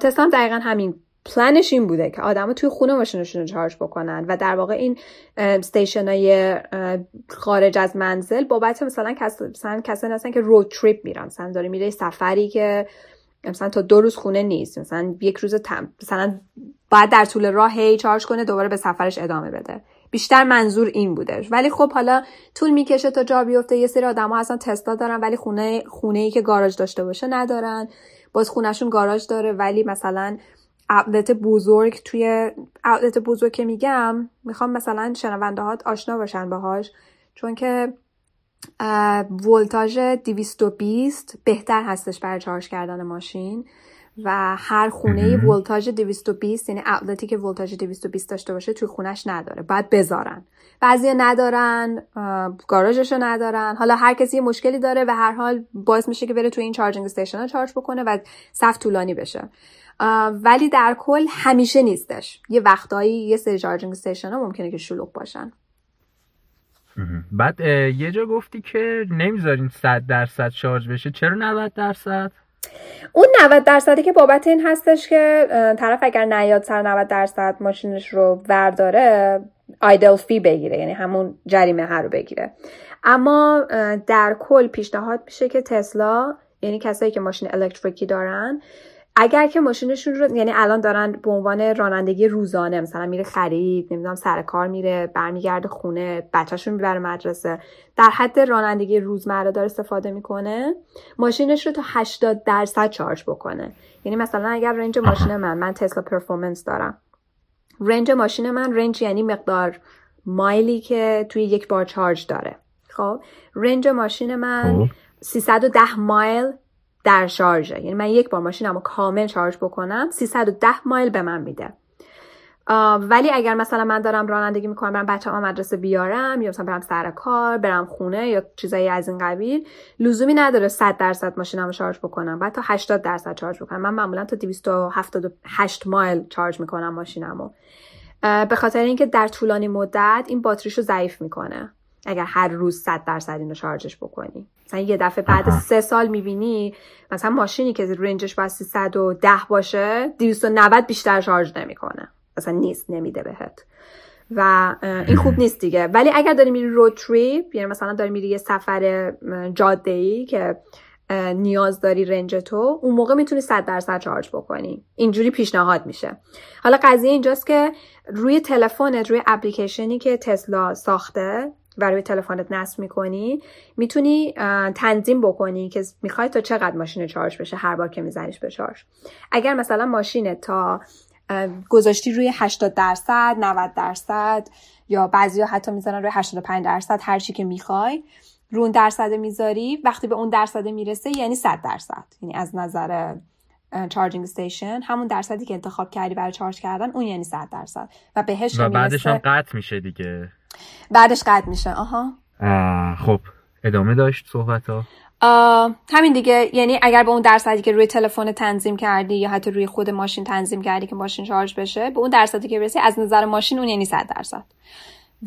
تسلا هم دقیقاً همین پلنش این بوده که آدما توی خونه ماشینشون رو چارج بکنن و در واقع این استیشن‌های خارج از منزل بابت مثلا کسانی هستن که رود تریپ میرن، مثلا داره میره سفری که مثلا تا 2 روز خونه نیست، مثلا یک روز مثلا بعد در طول راه هی چارج کنه دوباره به سفرش ادامه بده. بیشتر منظور این بودش. ولی خب حالا طول میکشه تا جا بیفته. یه سری آدما هستن تسلا دارن ولی خونه‌ای که گاراژ داشته باشه ندارن، باز خونه‌شون گاراژ داره ولی مثلا اوتلت بزرگ که میگم میخوام مثلا شنونده هات آشنا باشن باهاش، چون که ولتاژ 220 بهتر هستش برای چارج کردن ماشین و هر خونه ولتاژ 220، یعنی اوتلتی که ولتاژ 220 داشته باشه توی خونش نداره، باید بذارن. بعضیا ندارن، گاراژشو ندارن، حالا هر کسی یه مشکلی داره و هر حال باعث میشه که بره توی این چارجینگ استیشن‌ها چارج بکنه و صف طولانی بشه. ولی در کل همیشه نیستش، یه وقتایی یه سری چارجینگ استیشن ها ممکنه که شلوغ باشن. بعد یه جا گفتی که نمیذارین 100% شارژ بشه، چرا 90%؟ اون 90%ی که بابت این هستش که طرف اگر نیاد سر 90% ماشینش رو ورداره ایدل فی بگیره، یعنی همون جریمه ها رو بگیره. اما در کل پیشنهاد میشه که تسلا، یعنی کسایی که ماشین الکتریکی دارن، اگر که ماشینشون رو، یعنی الان دارن به عنوان رانندگی روزانه، مثلا میره خرید، نمیدونم سر کار میره، برمیگرده خونه، بچه‌شون میبره مدرسه، در حد رانندگی روزمره داره استفاده میکنه، ماشینش رو تا 80% چارج بکنه. یعنی مثلا اگر رنج ماشین من تسلا پرفورمنس دارم، رنج ماشین من، رنج یعنی مقدار مایلی که توی یک بار چارج داره، خب رنج ماشین من 310 مایل در شارژ، یعنی من یک بار ماشینمو کامل شارژ بکنم 310 مایل به من میده. ولی اگر مثلا من دارم رانندگی میکنم، برم بچه‌ام مدرسه بیارم، یا مثلا برم سر کار، برم خونه یا چیزایی از این قبیل، لزومی نداره 100% ماشینمو شارژ بکنم، بعد تا 80% شارژ بکنم. من معمولا تا 278 مایل شارژ میکنم ماشینمو، به خاطر اینکه در طولانی مدت این باتریشو ضعیف میکنه اگر هر روز 100% اینو شارژش بکنی. مثلا یه دفعه بعد 3 سال میبینی مثلا ماشینی که رنجش باید 310 باشه 290 بیشتر شارژ نمیکنه، مثلا نیست، نمیده بهت و این خوب نیست دیگه. ولی اگر داری میری رود تریپ، یعنی مثلا داری میری یه سفر جاده‌ای که نیاز داری رنج تو، اون موقع میتونی 100% شارژ بکنی. اینجوری پیشنهاد میشه. حالا قضیه اینجاست که روی تلفنت، روی اپلیکیشنی که تسلا ساخته و روی تلفنت نصب میکنی، میتونی تنظیم بکنی که میخوای تا چقدر ماشین چارج بشه هر بار که میزنیش به چارج. اگر مثلا ماشین تا گذاشتی روی 80%، 90%، یا بعضیا حتی میزنن روی 85%، هر چی که میخوای رو اون درصد میذاری، وقتی به اون درصد میرسه یعنی 100%، یعنی از نظر چارجینگ استیشن همون درصدی که انتخاب کردی برای چارج کردن، اون یعنی 100%. و بهش و بعدش هم قطع میشه دیگه، بعدش قطع میشه. آها. خب ادامه داشت صحبت‌ها. همین دیگه، یعنی اگر به اون درصدی که روی تلفن تنظیم کردی یا حتی روی خود ماشین تنظیم کردی که ماشین شارژ بشه، به اون درصدی که برسی از نظر ماشین اون یعنی 100%،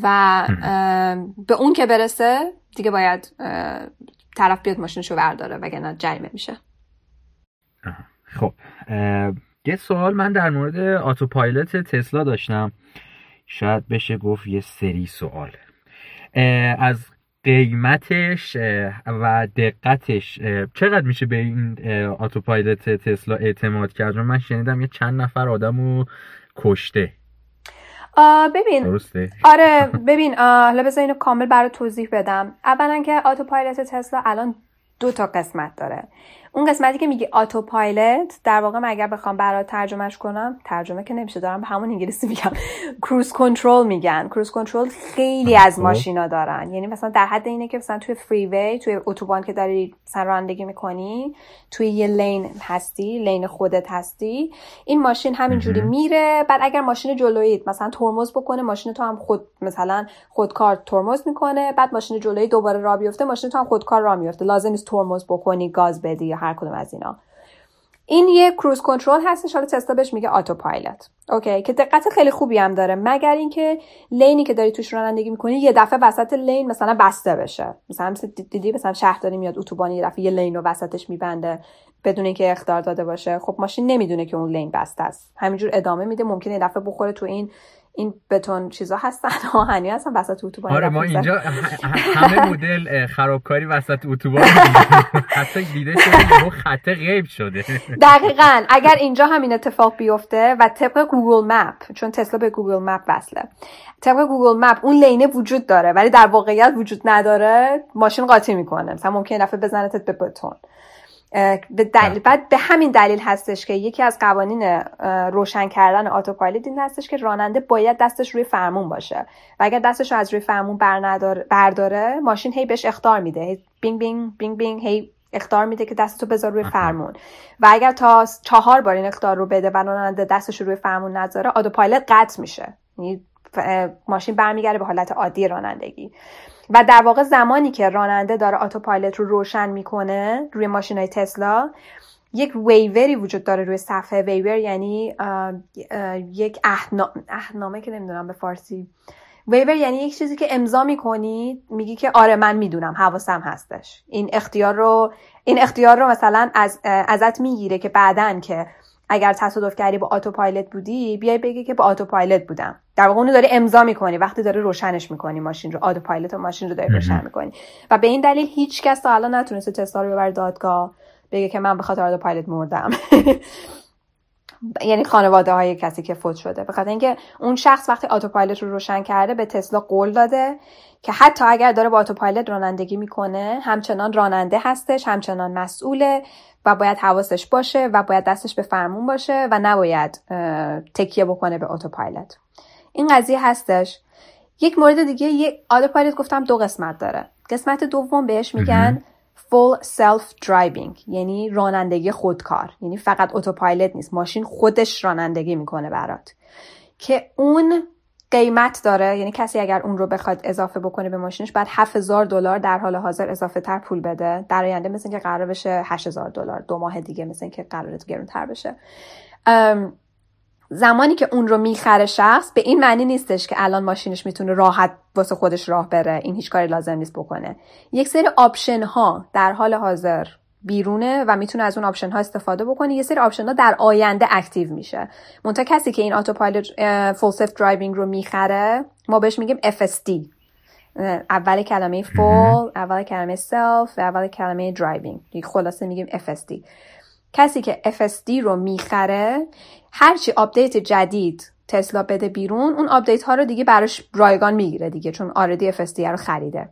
و به اون که برسه دیگه باید طرف بیاد ماشینشو برداره وگرنه جریمه میشه. خب یه سوال من در مورد آتوپایلوت تسلا داشتم، شاید بشه گفت یه سری سوال. از قیمتش و دقتش چقدر میشه به این آتوپایلوت تسلا اعتماد کرد؟ من شنیدم یه چند نفر آدمو کشته. ببین درسته. آره ببین، حالا بذار اینو کامل برات توضیح بدم. اولا که آتوپایلوت تسلا الان 2 تا قسمت داره. اون قسمتی که میگه آتوپایلت، در واقع من اگر بخوام برات ترجمهش کنم، ترجمه که نمیشه، دارم به همون انگلیسی میگم، کروز کنترل میگن. کروز کنترل خیلی از ماشینا دارن، یعنی مثلا در حد اینه که مثلا توی فریوی، توی اتوبان که داری رانندگی میکنی، توی یه لین هستی، لین خودت هستی، این ماشین همینجوری میره، بعد اگر ماشین جلویت مثلا ترمز بکنه، ماشین تو هم خود مثلا خودکار ترمز میکنه، بعد ماشین جلویی دوباره راه بیفته، ماشین تو هم خودکار راه میفته، لازم نیست ترمز بکنی، گاز بدی یا هر کدوم از اینا. این یه کروز کنترل هستش، حالا تسلا بهش میگه آتوپایلت. اوکی، که دقت خیلی خوبی هم داره، مگر اینکه لینی که داری توش رانندگی میکنی یه دفعه وسط لین مثلا بسته بشه. مثلا دیدی مثلا شهرداری میاد اتوبان یه دفعه یه لین رو وسطش میبنده بدون اینکه اخطار داده باشه. خب ماشین نمیدونه که اون لین بسته است، همینجور ادامه میده، ممکنه یه دفعه بخوره تو این بتون چیزا هستن، آهنی هستن وسط اتوبان. آره ما اینجا همه مدل خرابکاری وسط اتوبان حتی دیده شده، خط غیب شده. دقیقاً اگر اینجا همین اتفاق بیفته و طبق گوگل مپ، چون تسلا به گوگل مپ وصله، طبق گوگل مپ اون لینه وجود داره ولی در واقعیت وجود نداره، ماشین قاطی میکنه، مثلا ممکنه دفعه بزنتت به بتون. بعد به همین دلیل هستش که یکی از قوانین روشن کردن آتوپایلت این هستش که راننده باید دستش روی فرمون باشه و اگر دستش رو از روی فرمون برداره، ماشین هی بهش اخطار میده، هی بینگ بینگ بینگ بینگ، هی اخطار میده که دستتو بذار روی فرمون و اگر تا 4 بار این اخطار رو بده و راننده دستش رو روی فرمون نذاره، آتوپایلت قطع میشه، یعنی ماشین برمیگره به حالت عادی رانندگی. و در واقع زمانی که راننده داره آتوپایلت رو روشن میکنه روی ماشینای تسلا، یک ویوری وجود داره روی صفحه. ویور یعنی یک عهدنامه که نمیدونم به فارسی، ویور یعنی یک چیزی که امضا میکنی، میگی که آره من میدونم، حواسم هستش. این اختیار رو مثلا ازت میگیره که بعدن که اگر تصادف کردی با آتوپایلت بودی، بیای بگی که با آتوپایلت بودم. در واقع اونو داری امضا میکنی وقتی داری روشنش میکنی، ماشین رو، آتوپایلت و ماشین رو داری روشن میکنی. و به این دلیل هیچ کس تا الان نتونسته تسلا رو ببره دادگاه بگه که من به خاطر آتوپایلت مردم. یعنی خانواده های کسی که فوت شده، به خاطر اینکه اون شخص وقتی آتوپایلت رو روشن کرده به تسلا قول داده که حتی اگر داره با آتوپایلت رانندگی میکنه، همچنان راننده هستش، همچنان مسئوله و باید حواسش باشه و باید دستش به فرمون باشه و نباید تکیه بکنه به آتوپایلت. این قضیه هستش. یک مورد دیگه، یه آتوپایلت گفتم 2 قسمت داره. قسمت دوم بهش میگن فول سلف درایوینگ، یعنی رانندگی خودکار، یعنی فقط آتوپایلت نیست، ماشین خودش رانندگی میکنه برات، که اون قیمت داره، یعنی کسی اگر اون رو بخواد اضافه بکنه به ماشینش باید $7,000 در حال حاضر اضافه تر پول بده، در آینده مثل این که قرار بشه $8,000، 2 ماه دیگه مثل این که قراره گرونتر بشه. زمانی که اون رو میخره شخص، به این معنی نیستش که الان ماشینش میتونه راحت واسه خودش راه بره، این هیچ کاری لازم نیست بکنه. یک سری آپشن ها در حال حاضر بیرونه و میتونه از اون آپشن ها استفاده بکنه. یه سری آپشن ها در آینده اکتیو میشه. منتها کسی که این آتوپایلت فول سلف درایوینگ رو میخره، ما بهش میگیم FSD. اول کلمه فول، اول کلمه سلف، اول کلمه درایوینگ، خلاصه میگیم FSD. کسی که FSD رو میخره، هرچی آپدیت جدید تسلا بده بیرون، اون آپدیت ها رو دیگه براش رایگان میگیره دیگه، چون آردی FSD رو خریده.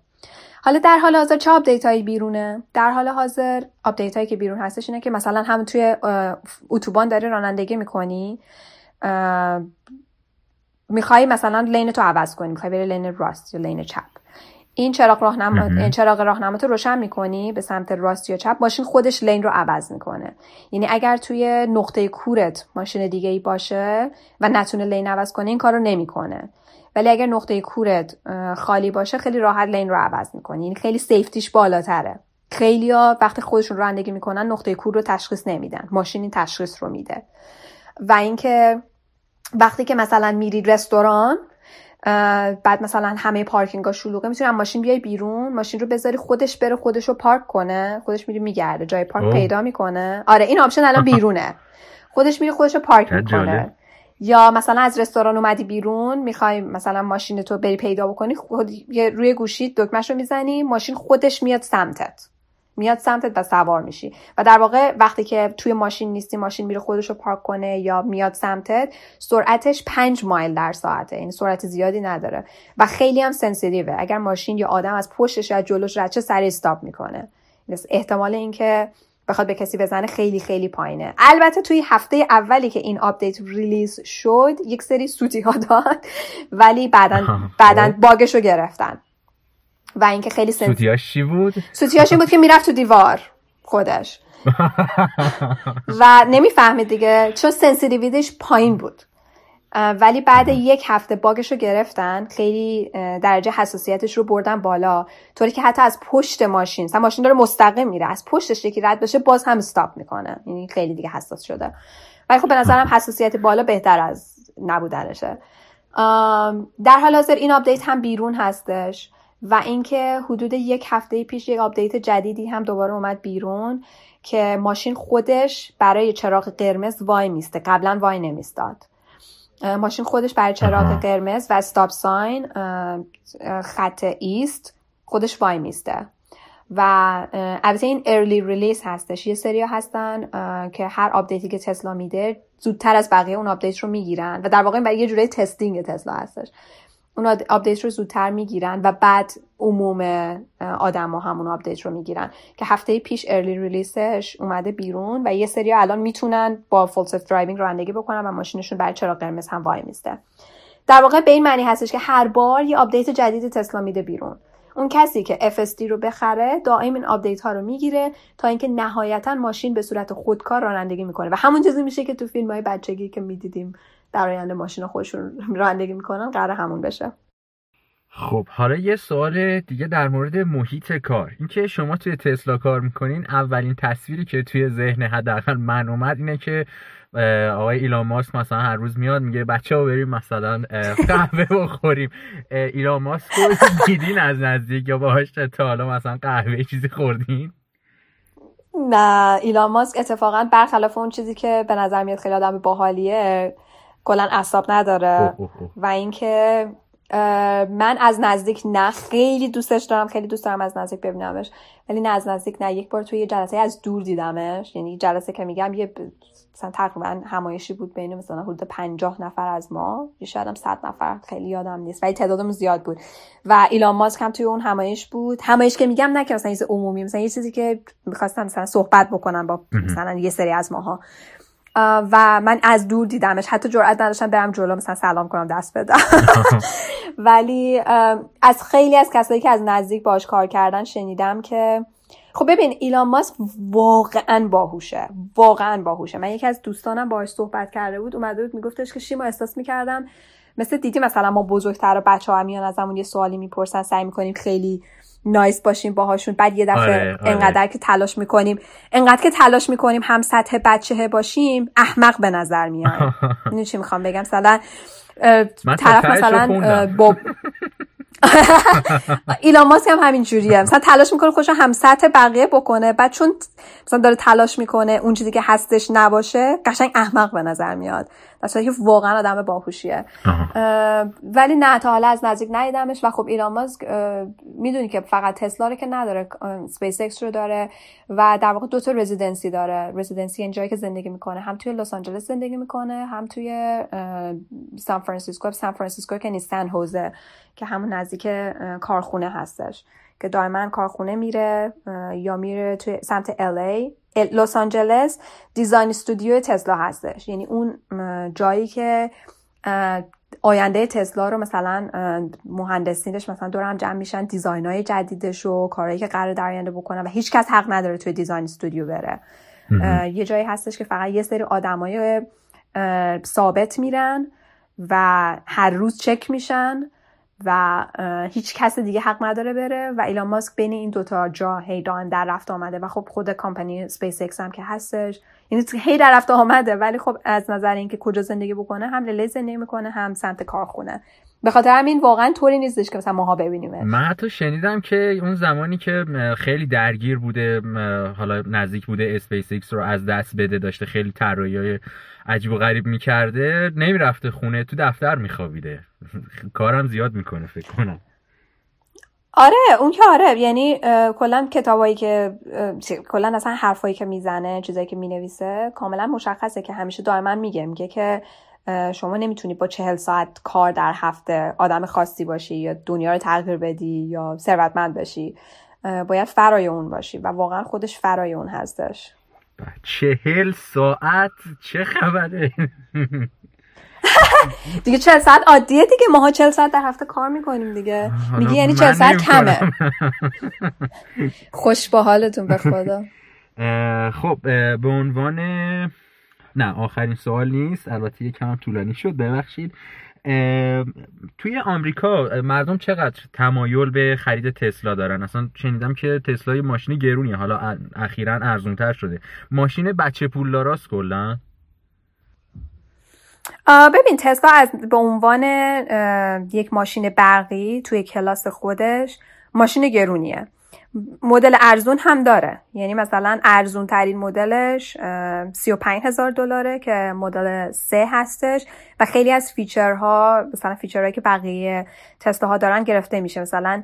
حالا در حال حاضر چه آپدیت هایی بیرونه؟ در حال حاضر آپدیت هایی که بیرون هستش اینه که مثلا هم توی اتوبان داری رانندگی میکنی، میخوای مثلا لین تو عوض کنی، میخوای بری لین راست یا لین چپ، این چراغ راهنما تو روشن میکنی به سمت راست یا چپ، ماشین خودش لین رو عوض میکنه. یعنی اگر توی نقطه کورت ماشین دیگه ای باشه و نتونه لین عوض کنه، این کارو نمیکنه. ولی اگر نقطه کورت خالی باشه، خیلی راحت لین رو عوض میکنی، یعنی خیلی سیفتیش بالاتره. خیلیا وقتی خودشون رانندگی میکنن نقطه کور رو تشخیص نمیدن، ماشین این تشخیص رو میده. و اینکه وقتی که مثلا میری رستوران، بعد مثلا همه پارکینگ‌ها شلوغه، میتونی ماشین بیای بیرون، ماشین رو بذاری خودش بره، خودش رو پارک کنه، خودش میره میگرده، جای پارک پیدا میکنه. آره این آپشن الان بیرونه، خودش میره خودش رو پارک میکنه. یا مثلا از رستوران اومدی بیرون، میخوای مثلا ماشین تو بری پیدا بکنی، روی گوشی دکمه‌شو میزنی، ماشین خودش میاد سمتت و سوار میشی. و در واقع وقتی که توی ماشین نیستی، ماشین میره خودشو پارک کنه یا میاد سمتت، سرعتش 5 مایل در ساعته، این سرعت زیادی نداره و خیلی هم سنسیتیوه. اگر ماشین یا آدم از پشتش یا جلوش رد شه، سریع استاپ میکنه. احتمال اینکه بخواد به کسی بزنه خیلی خیلی پایینه. البته توی هفته اولی که این آپدیت ریلیز شد یک سری سوتی ها داد، ولی بعداً باگشو گرفتن. و اینکه خیلی سوتیاش چی بود؟ سوتیاش این بود که میرفت تو دیوار خودش و نمیفهمید دیگه چون سنسیتیویتیش پایین بود. ولی بعد یک هفته باگش رو گرفتن، خیلی درجه حساسیتش رو بردن بالا، طوری که حتی از پشت ماشین، مثلا ماشین داره مستقیم میره، از پشتش یکی رد بشه باز هم استاپ میکنه. یعنی خیلی دیگه حساس شده. ولی خب به نظرم حساسیت بالا بهتر از نبودنشه. در حال حاضر این آپدیت هم بیرون هستش و اینکه حدود یک هفته پیش یک آپدیت جدیدی هم دوباره اومد بیرون که ماشین خودش برای چراغ قرمز وای میسته. قبلا وای نمیستاد. ماشین خودش برای چراغ قرمز و استاپ ساین خط ایست خودش وای میسته. و البته این ارلی ریلیز هستش. یه سری هستن که هر آپدیتی که تسلا میده زودتر از بقیه اون آپدیت رو میگیرن و در واقع این برای یه جوری تستینگ تسلا هستش. اون آپدیت رو زودتر میگیرن و بعد عموم آدما همون آپدیت رو میگیرن که هفته پیش ارلی ریلیسش اومده بیرون و یه سری الان میتونن با فول سلف درایوینگ رانندگی بکنن و ماشینشون برای چراغ قرمز هم وای میسته. در واقع به این معنی هستش که هر بار یه آپدیت جدید تسلا میده بیرون. اون کسی که FSD رو بخره دائم این آپدیت ها رو میگیره تا اینکه نهایتا ماشین به صورت خودکار رانندگی میکنه و همون چیزی میشه که تو فیلم‌های بچگی که میدیدیم در آینده ماشین خودشون رانندگی میکنن قراره همون بشه. خب حالا یه سوال دیگه در مورد محیط کار. اینکه شما توی تسلا کار میکنین، اولین تصویری که توی ذهن حداقل من اومد اینه که آقای ایلان ماسک مثلا هر روز میاد میگه بچه‌ها بریم مثلا قهوه بخوریم. ایلان ماسک رو دیدین از نزدیک یا باهاش تا حالا مثلا قهوه چیزی خوردین؟ نه، ایلان ماسک اتفاقا برخلاف اون چیزی که به نظر میاد خیلی آدم باحالیه، کلا اعصاب نداره. و اینکه من از نزدیک نه، خیلی دوستش دارم، خیلی دوست دارم از نزدیک ببینمش، ولی نه از نزدیک نه. یک بار توی یه جلسه از دور دیدمش. یعنی جلسه که میگم یه مثلا تقریبا همایشی بود بین مثلا حدود 50 نفر از ما، یا شاید هم 100 نفر، خیلی یادم نیست، ولی تعدادمون زیاد بود و ایلان ماسک هم توی اون همایش بود. همایش که میگم نه که مثلا چیز عمومی، مثلا یه چیزی که می‌خواستم مثلا صحبت بکنم با مثلا یه سری از ماها و من از دور دیدمش، حتی جرئت نداشتم برم جلو مثلا سلام کنم، دست بدم. ولی از خیلی از کسایی که از نزدیک باهاش کار کردن شنیدم که خب ببین ایلان ماسک واقعا باهوشه. من یکی از دوستانم باهاش صحبت کرده بود، اومده بود میگفتش که شیما احساس میکردم مثل دیدی مثلا ما بزرگتر و بچه‌ها میان ازمون یه سوالی میپرسن، سعی میکنیم خیلی نایس باشیم باهاشون، بعد یه دفعه آره. انقدر که تلاش میکنیم هم سطح بچه‌ها باشیم احمق به نظر میاد. اینو چی میخوام بگم؟ مثلا طرف مثلا با ایلان ماسک هم همین جوریه، مثلا تلاش میکنه خودش هم سطح بقیه بکنه، بعد چون مثلا داره تلاش میکنه اون چیزی که هستش نباشه قشنگ احمق به نظر میاد، مثلا که واقعا آدم باهوشیه. ولی نه، تا حالا از نزدیک ندیدمش. و خب ایلان ماسک میدونی که فقط تسلا رو که نداره، اسپیس اکس رو داره و در واقع دو تا رزیدنسی داره. رزیدنسی این جایی که زندگی میکنه، هم توی لس آنجلس زندگی میکنه، هم توی سان فرانسیسکو که نیست، سن هوزه که همون نزدیک کارخونه هستش که دائما کارخونه میره یا میره توی سمت LA. لس آنجلس دیزاین استودیو تسلا هستش، یعنی اون جایی که آینده تسلا رو مثلا مهندسینش مثلا دور هم جمع میشن، دیزاین‌های جدیدش و کارهایی که قراره در آینده بکنن و هیچ کس حق نداره توی دیزاین استودیو بره. یه جایی هستش که فقط یه سری آدمای ثابت میرن و هر روز چک میشن و هیچ کس دیگه حق نداره بره و ایلان ماسک بین این دوتا جا هیدان در رفت آمده و خب خود کمپانی اسپیس اکس هم که هستش، یعنی هی در رفت آمده. ولی خب از نظر اینکه کجا زندگی بکنه، هم لیلی زندگی میکنه هم سمت کارخونه، به خاطر همین واقعا طوری نیستش که مثلا ماها ببینیمش. من حتی شنیدم که اون زمانی که خیلی درگیر بوده، حالا نزدیک بوده اسپیس ایکس رو از دست بده، داشته خیلی طراحی‌های عجیب و غریب می‌کرده، نمیرفته خونه، تو دفتر می‌خوابیده. کارم زیاد میکنه فکر کنم. آره اون که آره، یعنی کلا کتابایی که کلا اصلا حرفایی که میزنه، چیزایی که مینویسه کاملا مشخصه که همیشه دائما میگه که شما نمیتونی با 40 ساعت کار در هفته آدم خاصی باشی یا دنیا رو تغییر بدی یا ثروتمند باشی، باید فرای اون باشی و واقعا خودش فرای اون هستش. 40 ساعت چه خبره؟ دیگه 40 ساعت عادیه دیگه، ماها 40 ساعت در هفته کار میکنیم دیگه. میگی یعنی 40 ساعت کمه. خوش با حالتون به خدا. خب به عنوان آخرین سوال نیست، البته یکم طولانی شد ببخشید. توی آمریکا مردم چقدر تمایل به خرید تسلا دارن؟ اصلا شنیدم که تسلای ماشین گرونیه، حالا اخیراً ارزونتر شده. ماشین بچه پولداراست کلا. ببین تسلا به عنوان یک ماشین برقی توی کلاس خودش ماشین گرونیه. مدل ارزون هم داره، یعنی مثلا ارزون ترین مدلش $35,000 که مدل 3 هستش و خیلی از فیچرها، مثلا فیچرهایی که بقیه تسلاها دارن گرفته میشه. مثلا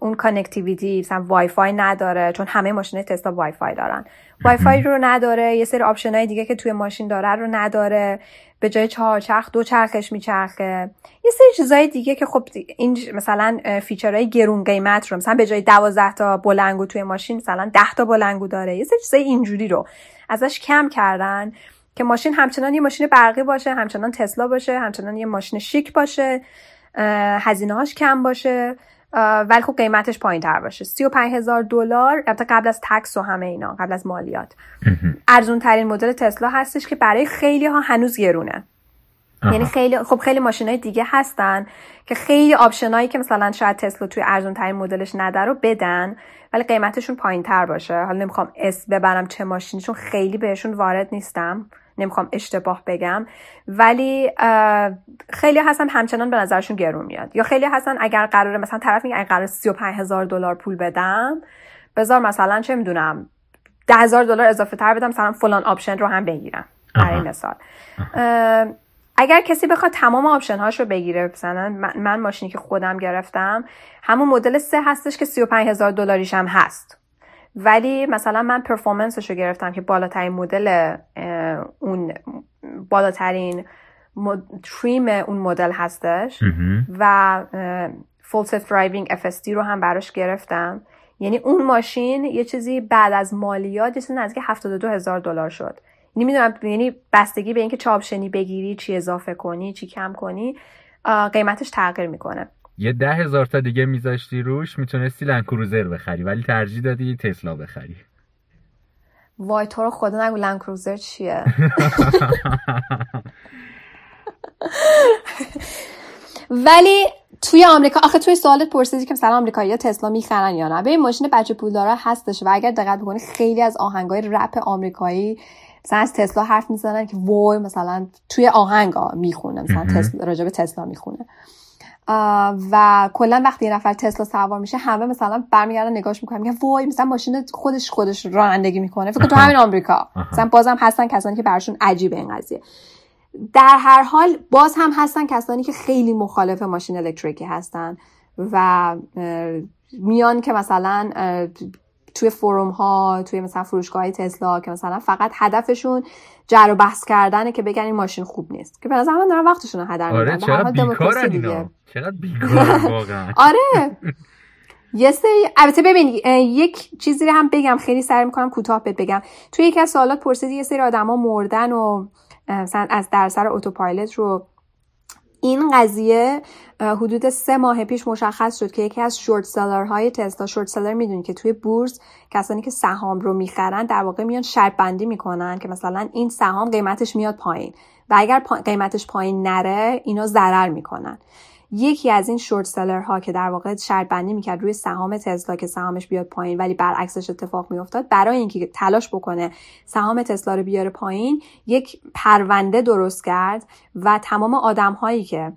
اون کانکتیویتی، مثلا وای فای نداره، چون همه ماشین تسلا وای فای دارن. وای فای رو نداره، یه سری آپشنای دیگه که توی ماشین داره رو نداره. به جای 4 چرخ 2 چرخش میچرخه. یه سری چیزای دیگه که خب این مثلا فیچرهای گرون قیمت رو، مثلا به جای 12 تا بلنگو توی ماشین مثلا 10 تا بلنگو داره. یه سری چیزای اینجوری رو ازش کم کردن که ماشین همچنان یه ماشین برقی باشه، همچنان تسلا باشه، همچنان یه ماشین شیک باشه، هزینه‌هاش کم باشه ولی خب قیمتش پایین‌تر باشه. $35,000 البته قبل از تکس و همه اینا، قبل از مالیات. ارزون ترین مدل تسلا هستش که برای خیلی ها هنوز گرونه. یعنی خیلی ماشینای دیگه هستن که خیلی آپشنایی که مثلا شاید تسلا توی ارزون ترین مدلش نداره رو بدن ولی قیمتشون پایین‌تر باشه. حالا نمیخوام اسم ببرم چه ماشینی، چون خیلی بهشون وارد نیستم، نمیخوام اشتباه بگم، ولی خیلی هستن همچنان به نظرشون گرون میاد. یا خیلی هستن اگر قراره مثلا طرف میگه اگر قراره $35,000 پول بدم، بذار مثلا چه میدونم $10,000 اضافه تر بدم، مثلا فلان آپشن رو هم بگیرم برای مثال. اگر کسی بخواد تمام آپشن هاش رو بگیره، مثلا من ماشینی که خودم گرفتم همون مدل 3 هستش که $35,000 هم هست، ولی مثلا من پرفورمنسش رو گرفتم که بالاترین مدل، اون بالاترین تریم اون مدل هستش و فول سلف درایوینگ FSD رو هم براش گرفتم. یعنی اون ماشین یه چیزی بعد از مالیات یه چیزی نزدیک $72,000 شد. نمیدونم، یعنی بستگی به اینکه چه آپشنی بگیری، چی اضافه کنی، چی کم کنی، قیمتش تغییر میکنه. یه 10,000 تا دیگه میذاشتی روش میتونستی لند کروزر بخری، ولی ترجیح دادی تسلا بخری. وای تو رو خدا، نگو لند کروزر چیه. ولی توی آمریکا آخه توی سوالت پرسیدی که مثلا آمریکایی‌ها تسلا میخرن یا نه. ببین ماشین بچه پولدارا هستش و اگر دقت بکنی خیلی از آهنگای رپ آمریکایی مثلا از تسلا حرف میزنن که وای مثلا توی آهنگا میخونه مثلا تسلا، راجع به تسلا میخونه. و کلا وقتی یه نفر تسلا سوار میشه همه مثلا برمیگردن نگاهش میکنن میگن وای مثلا ماشین خودش رانندگی میکنه. فکر کنم تو همین آمریکا مثلا بازم هستن کسانی که براشون عجیبه این قضیه. در هر حال باز هم هستن کسانی که خیلی مخالف ماشین الکتریکی هستن و میان که مثلا توی فروم ها، توی مثلا فروشگاه های تسلا که مثلا فقط هدفشون جر و بحث کردنه که بگن این ماشین خوب نیست، که به نظر من دارن وقتشون رو هدر میدن. چقدر بیکارن اینا، چقدر بیکارن واقعا. آره یه سری. البته ببین یک چیزی رو هم بگم، خیلی سعی میکنم کوتاه بگم. توی یکی از سوالات پرسیدی یه سری آدما مردن و مثلا از درسر اتوپایلوت رو. این قضیه حدود 3 ماه پیش مشخص شد که یکی از شورت سلرهای تسلا، شورت سلر میدونی که توی بورس کسانی که سهام رو میخرن در واقع میان شرط بندی میکنن که مثلا این سهام قیمتش میاد پایین و اگر قیمتش پایین نره اینا ضرر میکنن. یکی از این شورت سلرها که در واقع شرط بندی میکرد روی سهام تسلا که سهامش بیاد پایین ولی برعکسش اتفاق میافتاد، برای اینکه تلاش بکنه سهام تسلا رو بیاره پایین یک پرونده درست کرد و تمام آدمهایی که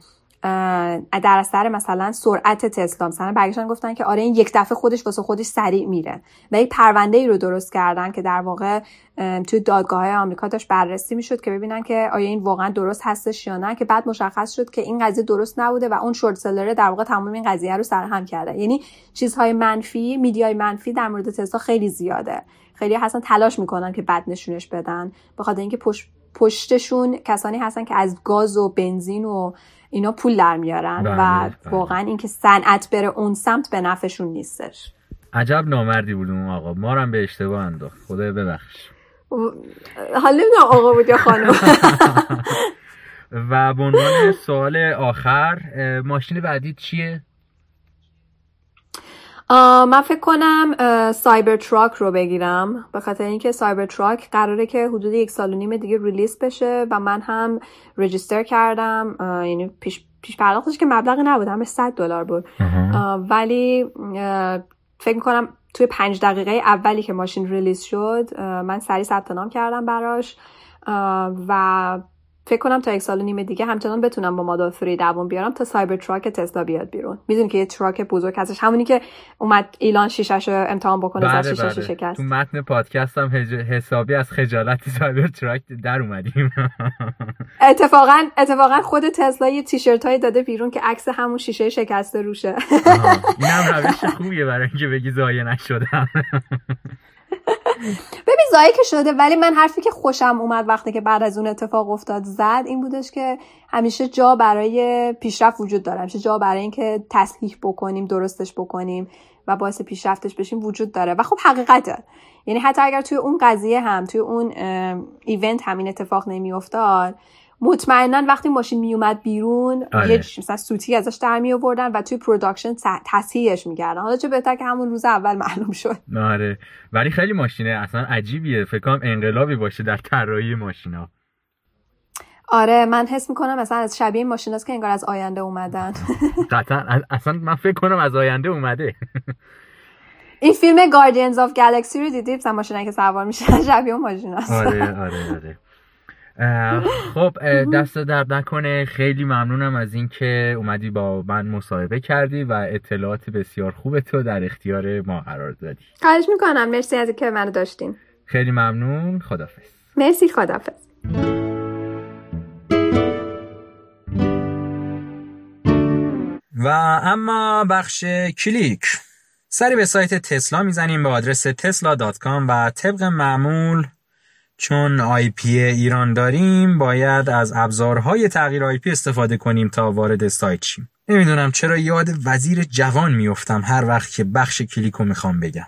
در اثر مثلا سرعت تسلا مثلا برگشتن گفتن که آره این یک دفعه خودش واسه خودش سریع میره و یک پرونده ای رو درست کردن که در واقع توی دادگاه‌های آمریکا داشت بررسی میشد که ببینن که آیا این واقعا درست هستش یا نه، که بعد مشخص شد که این قضیه درست نبوده و اون شورت سلر در واقع تمام این قضیه رو سرهم کرده. یعنی چیزهای منفی، میدیای منفی در مورد تسلا خیلی زیاده. خیلی هستن تلاش میکنن که بد نشونش بدن، به خاطر اینکه پشتشون کسانی هستن که از گاز و بنزین و اینا پول در میارن و واقعا اینکه صنعت بره اون سمت به نفعشون نیستش. عجب نامردی بود اون آقا، ما رو هم به اشتباه انداخت. خدا ببخش. حالا نمیدونم آقا بود یا خانم. و به عنوان سوال آخر، ماشین بعدی چیه؟ من فکر کنم سایبرتراک رو بگیرم، به خاطر اینکه سایبرتراک قراره که حدود 1.5 سال دیگه ریلیز بشه و من هم رجیستر کردم، یعنی پیش پرداختش که مبلغی نبود، همش $100 بود، ولی فکر میکنم توی 5 دقیقه اولی که ماشین ریلیز شد من سریع ثبت نام کردم براش و فکر کنم تا 1.5 سال دیگه همچنان بتونم با مادل 3 دوام بیارم تا سایبر تراک تسلا بیاد بیرون. میدونی که یه تراک بزرگ هستش، همونی که اومد ایلان شیشه‌شو امتحان بکنه، از شیشه شکست. تو متن پادکست هم حسابی از خجالت سایبر تراک در اومدیم. اتفاقا خود تسلا یه تیشرتای داده بیرون که عکس همون شیشه شکسته روشه. اینم روش خوبیه برای اینکه بگی ضایع نشدم. ببین زایی که شده، ولی من حرفی که خوشم اومد وقتی که بعد از اون اتفاق افتاد زد این بودش که همیشه جا برای پیشرفت وجود داره، همیشه جا برای این که تصحیح بکنیم، درستش بکنیم و باعث پیشرفتش بشیم وجود داره و خب حقیقته. یعنی حتی اگر توی اون قضیه هم، توی اون ایونت همین اتفاق نمی افتاد، مطمئناً وقتی ماشین می اومد بیرون یه مثلا سوتی ازش در می آوردن و توی پروداکشن تصحیحش می‌کردن. حالا چه بهتر که همون روز اول معلوم شد. آره، ولی خیلی ماشینه اصلا عجیبیه، فکر کنم انقلابی باشه در طراحی ماشینا. آره، من حس می‌کنم مثلا از شبیه ماشیناست که انگار از آینده اومدن. قطعاً، اصلا من فکر کنم از آینده اومده. این فیلم گاردینز اف گالاکسی رو دیدی؟ مثلا ماشینا که سوار میشه شبیه ماشیناست. آره. خب دست درد نکنه، خیلی ممنونم از این که اومدی با من مصاحبه کردی و اطلاعات بسیار خوب تو در اختیار ما قرار دادی. خواهش میکنم، مرسی از اینکه منو داشتین. خیلی ممنون، خدافظ. مرسی، خدافظ. و اما بخش کلیک، سری به سایت تسلا میزنیم به آدرس tesla.com و طبق معمول چون آیپی ایران داریم باید از ابزارهای تغییر آیپی استفاده کنیم تا وارد سایت شیم. نمیدونم چرا یاد وزیر جوان میافتم هر وقت که بخش کلیکو میخوام بگم.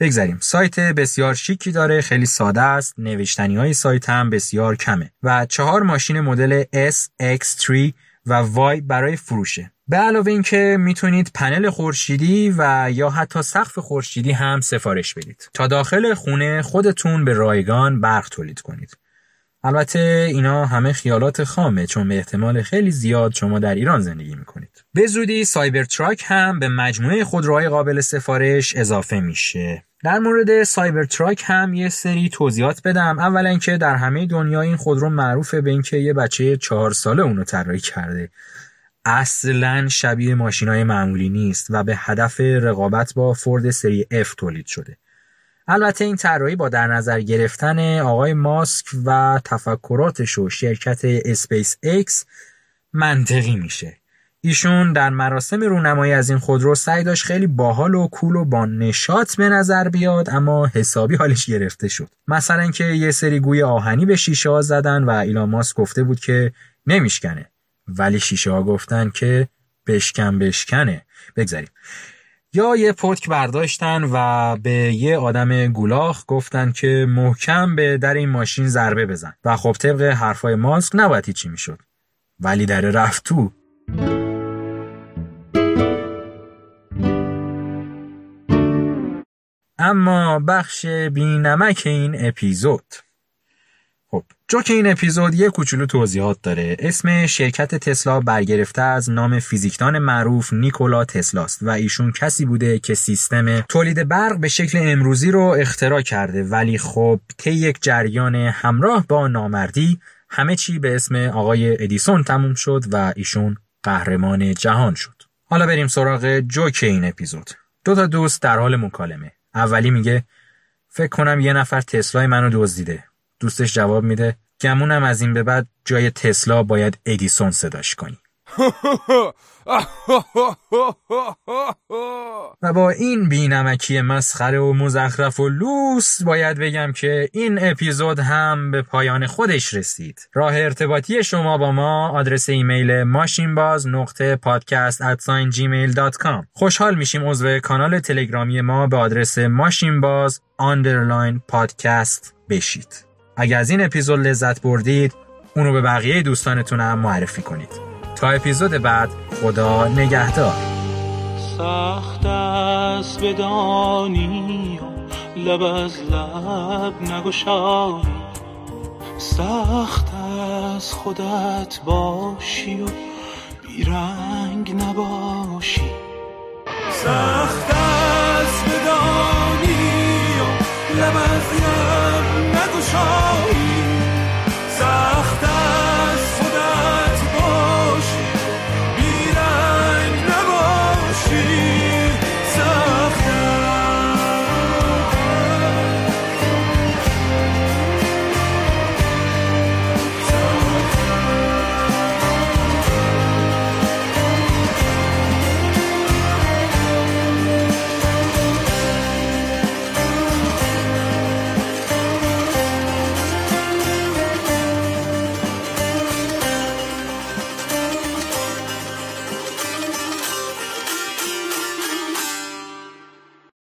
بگذاریم، سایت بسیار شیکی داره، خیلی ساده است، نوشتنی های سایت هم بسیار کمه و 4 ماشین مدل S، X3 و Y برای فروشه. به علاوه این که میتونید پنل خورشیدی و یا حتی سقف خورشیدی هم سفارش بدید تا داخل خونه خودتون به رایگان برق تولید کنید. البته اینا همه خیالات خامه، چون به احتمال خیلی زیاد شما در ایران زندگی میکنید. به زودی سایبرتراک هم به مجموعه خودروهای قابل سفارش اضافه میشه. در مورد سایبرتراک هم یه سری توضیحات بدم. اولا اینکه در همه دنیا این خودرو معروفه به اینکه یه بچه 4 ساله اونو طراحی کرده، اصلا شبیه ماشینای معمولی نیست و به هدف رقابت با فورد سری F تولید شده. البته این طراحی با در نظر گرفتن آقای ماسک و تفکراتش و شرکت اسپیس ایکس منطقی میشه. ایشون در مراسم رونمایی از این خودرو سعی داشت خیلی باحال و کول و با نشاط به نظر بیاد، اما حسابی حالش گرفته شد. مثلا اینکه یه سری گوی آهنی به شیشه ها زدن و ایلان ماسک گفته بود که نمیشکنه، ولی شیشه ها گفتن که بشکنه. بگذاریم. یا یه پتک برداشتن و به یه آدم گولاخ گفتن که محکم به در این ماشین ضربه بزن و خب طبق حرفای ماسک نباید هیچی میشد، ولی در رفت تو. اما بخش بینمک این اپیزود، خب جو که این اپیزود یه کوچولو توضیحات داره. اسم شرکت تسلا برگرفته از نام فیزیکدان معروف نیکولا تسلاست و ایشون کسی بوده که سیستم تولید برق به شکل امروزی رو اختراع کرده، ولی خب طی یک جریان همراه با نامردی همه چی به اسم آقای ادیسون تموم شد و ایشون قهرمان جهان شد. حالا بریم سراغ جو که این اپیزود. 2 دوست در حال مکالمه. اولی میگه فکر کنم یه نفر تسلای منو دزدیده. دوستش جواب میده گمونم از این به بعد جای تسلا باید ادیسون صداش کنی. و با این بی‌نمکی مسخره و مزخرف و لوس باید بگم که این اپیزود هم به پایان خودش رسید. راه ارتباطی شما با ما آدرس ایمیل mashinbaz.podcast@gmail.com. خوشحال میشیم عضو کانال تلگرامی ما به آدرس mashinbaz_podcast بشید. اگر از این اپیزود لذت بردید، اونو به بقیه دوستانتون هم معرفی کنید. تا اپیزود بعد، خدا نگهدار. سخت است بدانی لب از لب نگشایی، سخت است خودت باشی و بیرنگ نباشی.